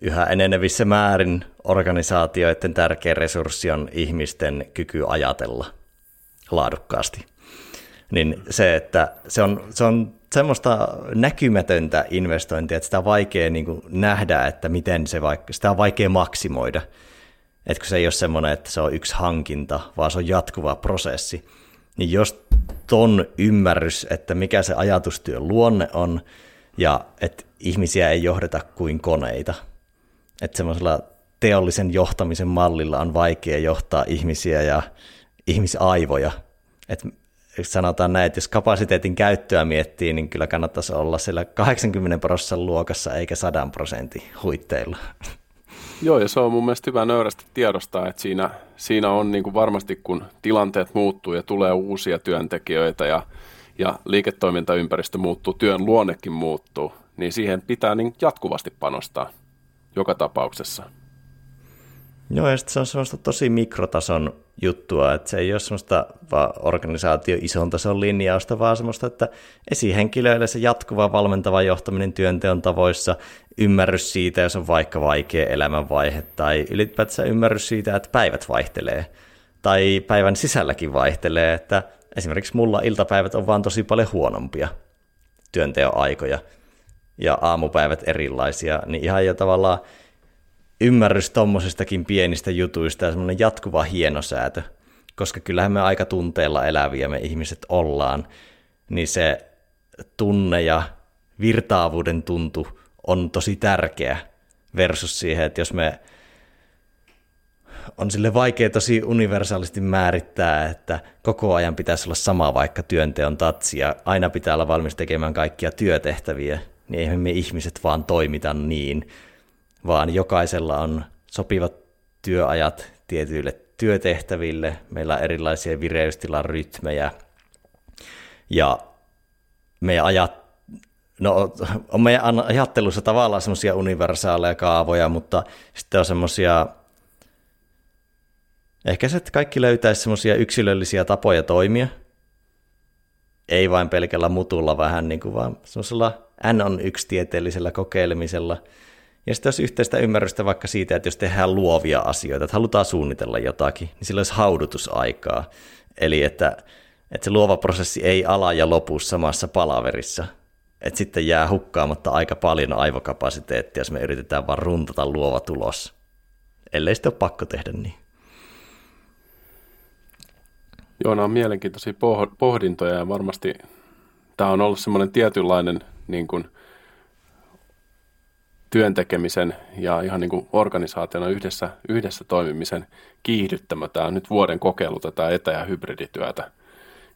yhä enenevissä määrin organisaatioiden tärkeä resurssi on ihmisten kyky ajatella laadukkaasti. Niin se, että se on, se on semmoista näkymätöntä investointia, että sitä on vaikea niin kuin nähdä, että miten se vaikka, sitä on vaikea maksimoida. Että kun se ei ole semmoinen, että se on yksi hankinta, vaan se on jatkuva prosessi. Niin jos ton ymmärrys, että mikä se ajatustyön luonne on ja että ihmisiä ei johdeta kuin koneita. Että semmoisella teollisen johtamisen mallilla on vaikea johtaa ihmisiä ja ihmisaivoja. Että sanotaan näin, että jos kapasiteetin käyttöä miettii, niin kyllä kannattaisi olla siellä kahdeksankymmentä prosentin luokassa eikä sadan prosentin huitteilla. Joo, ja se on mun mielestä hyvä nöyrästi tiedostaa, että siinä, siinä on niin kuin varmasti, kun tilanteet muuttuu ja tulee uusia työntekijöitä ja, ja liiketoimintaympäristö muuttuu, työn luonnekin muuttuu, niin siihen pitää niin jatkuvasti panostaa joka tapauksessa. Joo, ja sitten se on semmoista tosi mikrotason juttua, että se ei ole semmoista vaan organisaation ison tason linjausta, vaan semmoista, että esihenkilöille se jatkuva valmentava johtaminen työnteon tavoissa, ymmärrys siitä, jos on vaikka vaikea elämänvaihe, tai ylipäätään ymmärrys siitä, että päivät vaihtelee, tai päivän sisälläkin vaihtelee, että esimerkiksi mulla iltapäivät on vaan tosi paljon huonompia työnteon aikoja, ja aamupäivät erilaisia, niin ihan jo tavallaan ymmärrys tommosestakin pienistä jutuista ja semmoinen jatkuva hienosäätö, koska kyllähän me aika tunteella eläviä me ihmiset ollaan, niin se tunne ja virtaavuuden tuntu on tosi tärkeä versus siihen, että jos me on sille vaikea tosi universaalisti määrittää, että koko ajan pitäisi olla sama vaikka työnteon tatsi ja aina pitää olla valmis tekemään kaikkia työtehtäviä, niin eihän me ihmiset vaan toimita niin, vaan jokaisella on sopivat työajat tietyille työtehtäville, meillä on erilaisia vireystilan rytmejä ja meidän, ajat, no, on meidän ajattelussa tavallaan semmoisia universaaleja kaavoja, mutta sitten on semmoisia, ehkä se, että kaikki löytäisi semmoisia yksilöllisiä tapoja toimia, ei vain pelkällä mutulla vähän, niin kuin vaan semmoisella N on yksi tieteellisellä kokeilemisella. Ja sitten jos yhteistä ymmärrystä vaikka siitä, että jos tehdään luovia asioita, että halutaan suunnitella jotakin, niin sillä olisi haudutusaikaa. Eli että, että se luova prosessi ei ala ja lopu samassa palaverissa. Että sitten jää hukkaamatta aika paljon aivokapasiteettia, jos me yritetään vaan runtata luova tulos. Ellei sitä ole pakko tehdä niin. Joo, nämä on mielenkiintoisia pohdintoja ja varmasti tämä on ollut semmoinen tietynlainen niin kuin työn tekemisen ja ihan niin kuin organisaationa yhdessä, yhdessä toimimisen kiihdyttämä. Tämä on nyt vuoden kokeilu tätä etä- ja hybridityötä.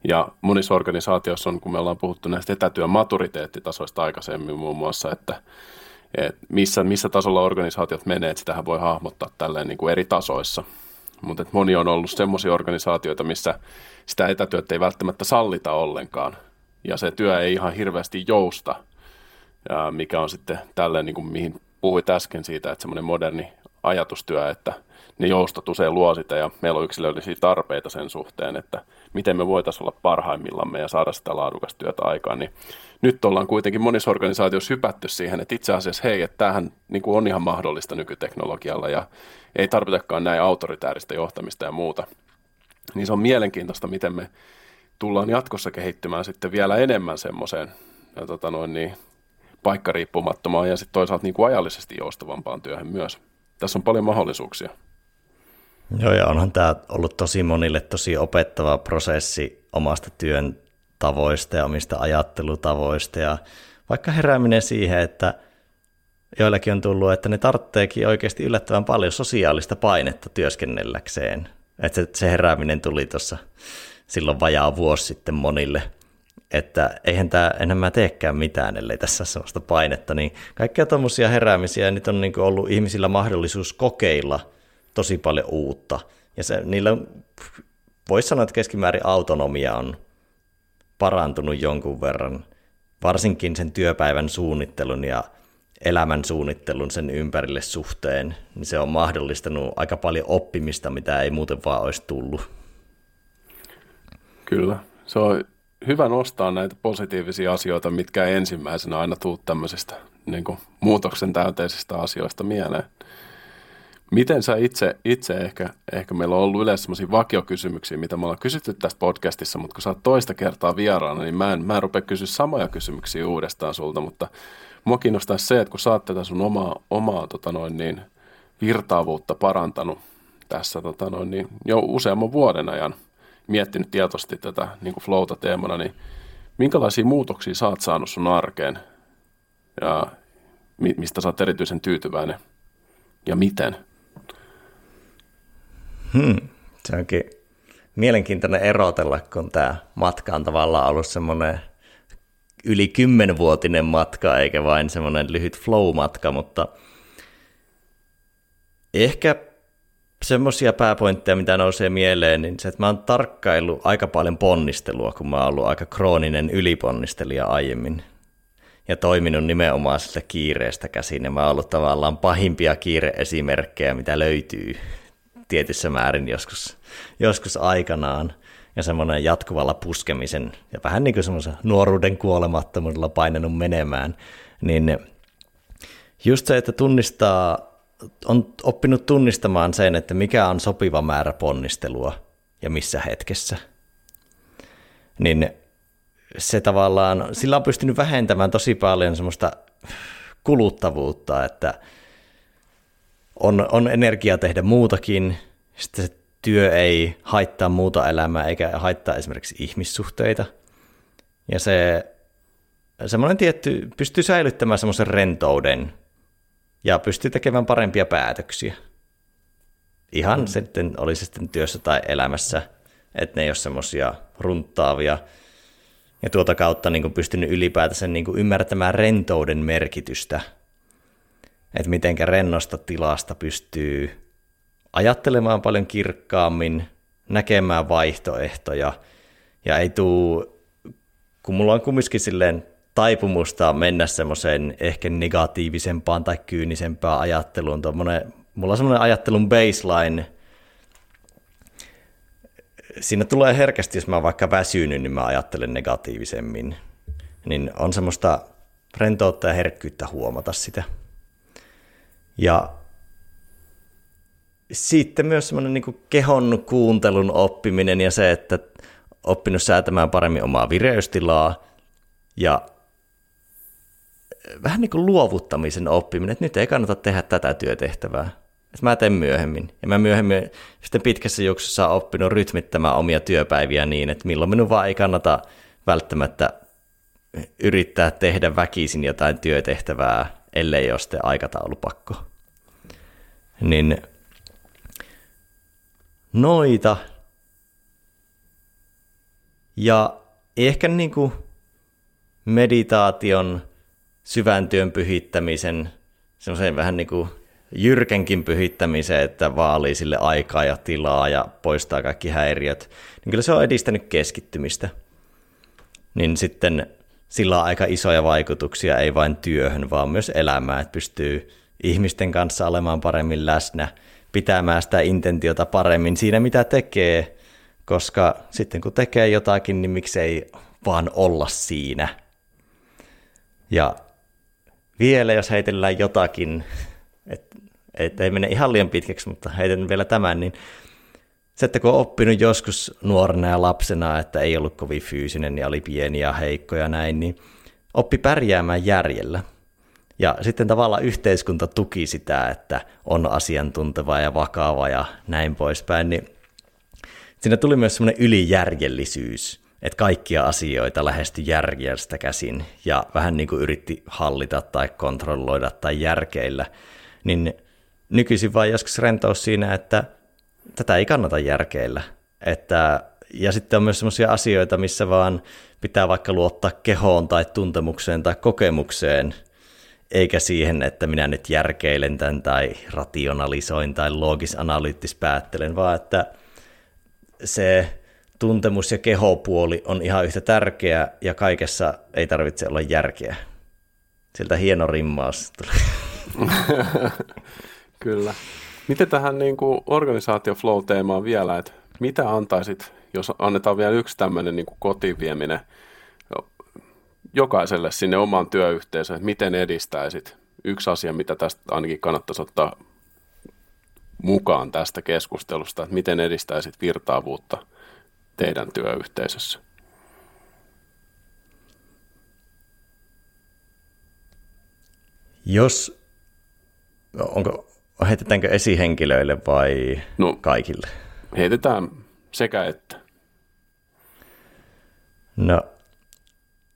Ja monissa organisaatioissa on, kun me ollaan puhuttu näistä etätyön maturiteettitasoista aikaisemmin muun muassa, että, että missä, missä tasolla organisaatiot menee, että sitähän voi hahmottaa tälleen niin kuin eri tasoissa. Mutta moni on ollut semmoisia organisaatioita, missä sitä etätyötä ei välttämättä sallita ollenkaan. Ja se työ ei ihan hirveästi jousta. Ja mikä on sitten tälleen, niin kuin mihin puhuit äsken siitä, että semmoinen moderni ajatustyö, että ne joustot usein luo sitä ja meillä on yksilöllisiä tarpeita sen suhteen, että miten me voitaisiin olla parhaimmillamme ja saada sitä laadukasta työtä aikaan. Niin nyt ollaan kuitenkin monissa organisaatioissa hypätty siihen, että itse asiassa hei, että tämähän niin kuin on ihan mahdollista nykyteknologialla ja ei tarvitakaan näin autoritääristä johtamista ja muuta. Niin se on mielenkiintoista, miten me tullaan jatkossa kehittymään sitten vielä enemmän semmoiseen ja tota noin niin, paikkariippumattomaan ja sitten toisaalta niin kuin ajallisesti joustavampaan työhön myös. Tässä on paljon mahdollisuuksia. Joo, ja onhan tämä ollut tosi monille tosi opettava prosessi omasta työn tavoista ja omista ajattelutavoista ja vaikka herääminen siihen, että joillakin on tullut, että ne tarvitseekin oikeasti yllättävän paljon sosiaalista painetta työskennelläkseen. Että se herääminen tuli tuossa silloin vajaa vuosi sitten monille. Että eihän tämä, enhän mä teekään mitään, ellei tässä sellaista painetta, niin kaikkia tuommoisia heräämisiä, nyt on niin kuin ollut ihmisillä mahdollisuus kokeilla tosi paljon uutta, ja se, niillä voisi sanoa, että keskimäärin autonomia on parantunut jonkun verran, varsinkin sen työpäivän suunnittelun ja elämän suunnittelun sen ympärille suhteen, niin se on mahdollistanut aika paljon oppimista, mitä ei muuten vaan olisi tullut. Kyllä, se on hyvä nostaa näitä positiivisia asioita, mitkä ensimmäisenä aina tuu tämmöisistä niin kuin muutoksen täyteisistä asioista mieleen. Miten sä itse, itse ehkä, ehkä meillä on ollut yleensä semmoisia vakiokysymyksiä, mitä me ollaan kysytty tässä podcastissa, mutta kun sä oot toista kertaa vieraana, niin mä en, mä en rupea kysyä samoja kysymyksiä uudestaan sulta, mutta mua kiinnostaisi se, että kun sä oot tätä sun omaa, omaa tota noin niin, virtaavuutta parantanut tässä tota noin niin, jo useamman vuoden ajan, miettinyt tietoisesti tätä niin kuin flowta teemana, niin minkälaisia muutoksia sä oot saanut sun arkeen ja mistä sä oot erityisen tyytyväinen ja miten? Hmm. Se onkin mielenkiintoinen erotella, kun tämä matka on tavallaan ollut semmoinen yli kymmenvuotinen matka eikä vain semmoinen lyhyt flow-matka, mutta Ehkä semmoisia pääpointteja, mitä nousee mieleen, niin se, että mä oon tarkkaillut aika paljon ponnistelua, kun mä oon ollut aika krooninen yliponnistelija aiemmin. Ja toiminut nimenomaan sitä kiireestä käsin, ja mä oon ollut tavallaan pahimpia kiire-esimerkkejä, mitä löytyy tietyssä määrin joskus, joskus aikanaan. Ja semmoinen jatkuvalla puskemisen, ja vähän niin kuin semmoisen nuoruuden kuolemattomuudella painanut menemään, niin just se, että tunnistaa, on oppinut tunnistamaan sen, että mikä on sopiva määrä ponnistelua ja missä hetkessä, niin se tavallaan, sillä on pystynyt vähentämään tosi paljon semmoista kuluttavuutta, että on, on energiaa tehdä muutakin, sitten se työ ei haittaa muuta elämää eikä haittaa esimerkiksi ihmissuhteita. Ja se semmoinen tietty, pystyy säilyttämään semmoisen rentouden ja pystyy tekemään parempia päätöksiä. Ihan mm. sitten, oli se sitten työssä tai elämässä, että ne ei ole semmoisia runttaavia. Ja tuota kautta niin kuin pystynyt ylipäätänsä niin kuin ymmärtämään rentouden merkitystä. Että mitenkä rennosta tilasta pystyy ajattelemaan paljon kirkkaammin, näkemään vaihtoehtoja, ja ei tuu, kun mulla on kumminkin silleen taipumusta mennä semmoiseen ehkä negatiivisempaan tai kyynisempään ajatteluun, tommonen, mulla on semmoinen ajattelun baseline, siinä tulee herkästi, jos mä oon vaikka väsynyt, niin mä ajattelen negatiivisemmin, niin on semmoista rentoutta ja herkkyyttä huomata sitä. Ja sitten myös semmoinen niin kuin kehon kuuntelun oppiminen ja se, että oppinut säätämään paremmin omaa vireystilaa ja vähän niin kuin luovuttamisen oppiminen, että nyt ei kannata tehdä tätä työtehtävää, että mä teen myöhemmin. Ja mä myöhemmin sitten pitkässä juoksussa olen oppinut rytmittämään omia työpäiviä niin, että milloin minun vaan ei kannata välttämättä yrittää tehdä väkisin jotain työtehtävää, ellei ole sitten aikataulupakko. Niin noita. Ja ehkä niin kuin meditaation, syvän työn pyhittämisen, semmoisen vähän niin kuin jyrkenkin pyhittämisen, että vaalii sille aikaa ja tilaa ja poistaa kaikki häiriöt, niin kyllä se on edistänyt keskittymistä. Niin sitten sillä on aika isoja vaikutuksia, ei vain työhön, vaan myös elämään, että pystyy ihmisten kanssa olemaan paremmin läsnä, pitämään sitä intentiota paremmin siinä, mitä tekee, koska sitten kun tekee jotakin, niin miksei vaan olla siinä. Ja vielä, jos heitellään jotakin, että et ei mene ihan liian pitkäksi, mutta heitän vielä tämän, niin se, että kun on oppinut joskus nuorena ja lapsena, että ei ollut kovin fyysinen ja oli pieni ja heikko ja näin, niin oppi pärjäämään järjellä. Ja sitten tavallaan yhteiskunta tuki sitä, että on asiantunteva ja vakava ja näin poispäin, niin siinä tuli myös semmoinen ylijärjellisyys, että kaikkia asioita lähestyi järjestä käsin ja vähän niin kuin yritti hallita tai kontrolloida tai järkeillä, niin nykyisin vaan joskus rentous siinä, että tätä ei kannata järkeillä. Että, ja sitten on myös semmoisia asioita, missä vaan pitää vaikka luottaa kehoon tai tuntemukseen tai kokemukseen, eikä siihen, että minä nyt järkeilen tämän tai rationalisoin tai loogis-analyyttis päättelen, vaan että se tuntemus- ja kehopuoli on ihan yhtä tärkeä ja kaikessa ei tarvitse olla järkeä. Siltä hieno rimmaus tulee. Kyllä. Miten tähän niin kuin organisaatio-flow-teemaan vielä, että mitä antaisit, jos annetaan vielä yksi tämmöinen niin kuin kotivieminen jokaiselle sinne omaan työyhteisöön, että miten edistäisit? Yksi asia, mitä tästä ainakin kannattaisi ottaa mukaan tästä keskustelusta, että miten edistäisit virtaavuutta teidän työyhteisössä? Jos, onko, heitetäänkö esihenkilöille vai no, kaikille? Heitetään sekä että. No.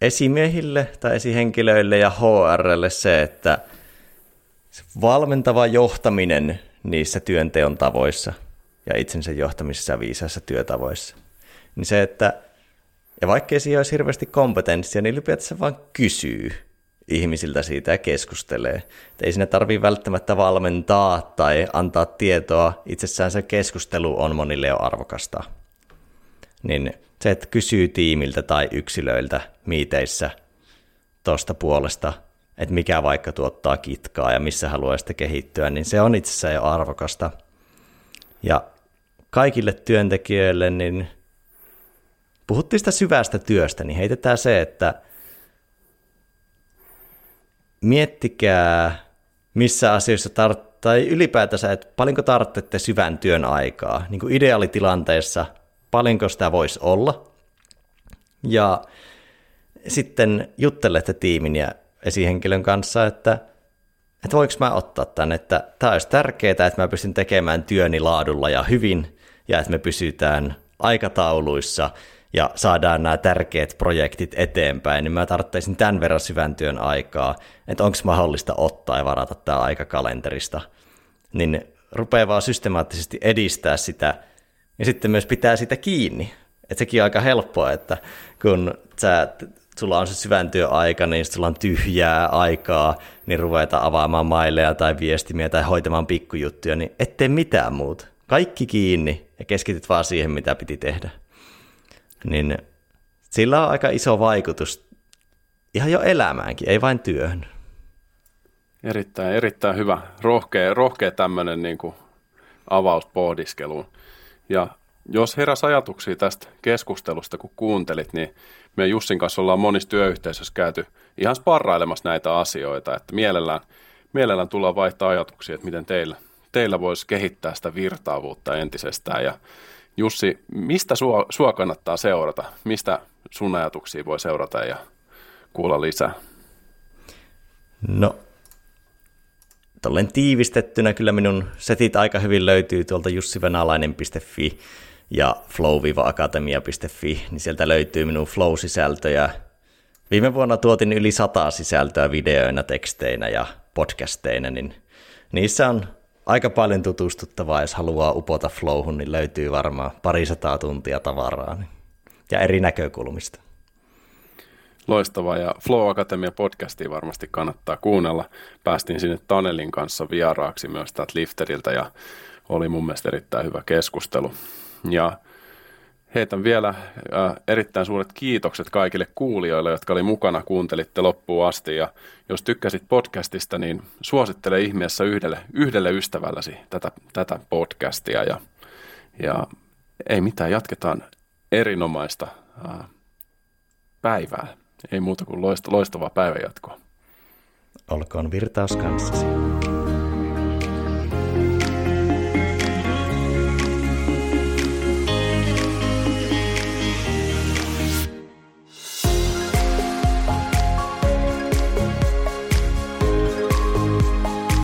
Esimiehille tai esihenkilöille ja H R:lle se, että valmentava johtaminen niissä työnteon tavoissa ja itsensä johtamisessa ja viisaissa työtavoissa. Niin se, että, ja vaikkei siihen olisi hirveästi kompetenssia, niin ylipäätänsä vaan kysyy ihmisiltä siitä keskustelee. Et ei siinä tarvitse välttämättä valmentaa tai antaa tietoa. Itsessään se keskustelu on monille jo arvokasta. Niin se, että kysyy tiimiltä tai yksilöiltä miiteissä tuosta puolesta, että mikä vaikka tuottaa kitkaa ja missä haluaa sitä kehittyä, niin se on itsessään jo arvokasta. Ja kaikille työntekijöille, niin puhuttiin sitä syvästä työstä, niin heitetään se, että miettikää, missä asioissa tart- tai ylipäätänsä, että paljonko tarvitsette syvän työn aikaa. Niin kuin ideaalitilanteessa, paljonko sitä voisi olla. Ja sitten juttelette tiimin ja esihenkilön kanssa, että, että voinko mä ottaa tämän, että tämä olisi tärkeää, että mä pystyn tekemään työni laadulla ja hyvin, ja että me pysytään aikatauluissa ja saadaan nämä tärkeät projektit eteenpäin, niin mä tarvittaisin tämän verran syvän työn aikaa, että onko mahdollista ottaa ja varata tämä aika kalenterista. Niin rupeaa vaan systemaattisesti edistää sitä, ja sitten myös pitää sitä kiinni. Että sekin on aika helppoa, että kun sä, sulla on se syvän työn aika, niin sulla on tyhjää aikaa, niin ruvetaan avaamaan maileja tai viestimiä tai hoitamaan pikkujuttuja, niin ettei mitään muuta. Kaikki kiinni ja keskityt vaan siihen, mitä piti tehdä. Niin sillä on aika iso vaikutus ihan jo elämäänkin, ei vain työhön. Erittäin, erittäin hyvä. Rohkea, rohkea tämmöinen niin kuin avaus pohdiskeluun. Ja jos heräsi ajatuksia tästä keskustelusta, kun kuuntelit, niin me Jussin kanssa ollaan monissa työyhteisöissä käyty ihan sparrailemassa näitä asioita, että mielellään, mielellään tullaan vaihtaa ajatuksia, että miten teillä, teillä voisi kehittää sitä virtaavuutta entisestään. Ja Jussi, mistä sua, sua kannattaa seurata? Mistä sun ajatuksia voi seurata ja kuulla lisää? No, tolleen tiivistettynä kyllä minun setit aika hyvin löytyy tuolta jussi venalainen piste fi ja flow akatemia piste fi, niin sieltä löytyy minun flow-sisältöjä. Viime vuonna tuotin yli sata sisältöä videoina, teksteinä ja podcasteina, niin niissä on aika paljon tutustuttavaa, jos haluaa upota flowhun, niin löytyy varmaan parisataa tuntia tavaraa ja eri näkökulmista. Loistavaa, ja Flow Akatemia podcastia varmasti kannattaa kuunnella. Päästiin sinne Tanelin kanssa vieraaksi myös täältä Liftediltä ja oli mun mielestä erittäin hyvä keskustelu. Ja heitän vielä erittäin suuret kiitokset kaikille kuulijoille, jotka oli mukana, kuuntelitte loppuun asti. Ja jos tykkäsit podcastista, niin suosittele ihmeessä yhdelle, yhdelle ystävälläsi tätä, tätä podcastia. Ja, ja ei mitään, jatketaan erinomaista päivää. Ei muuta kuin loistavaa päivänjatkoa. Olkoon virtaus kanssasi.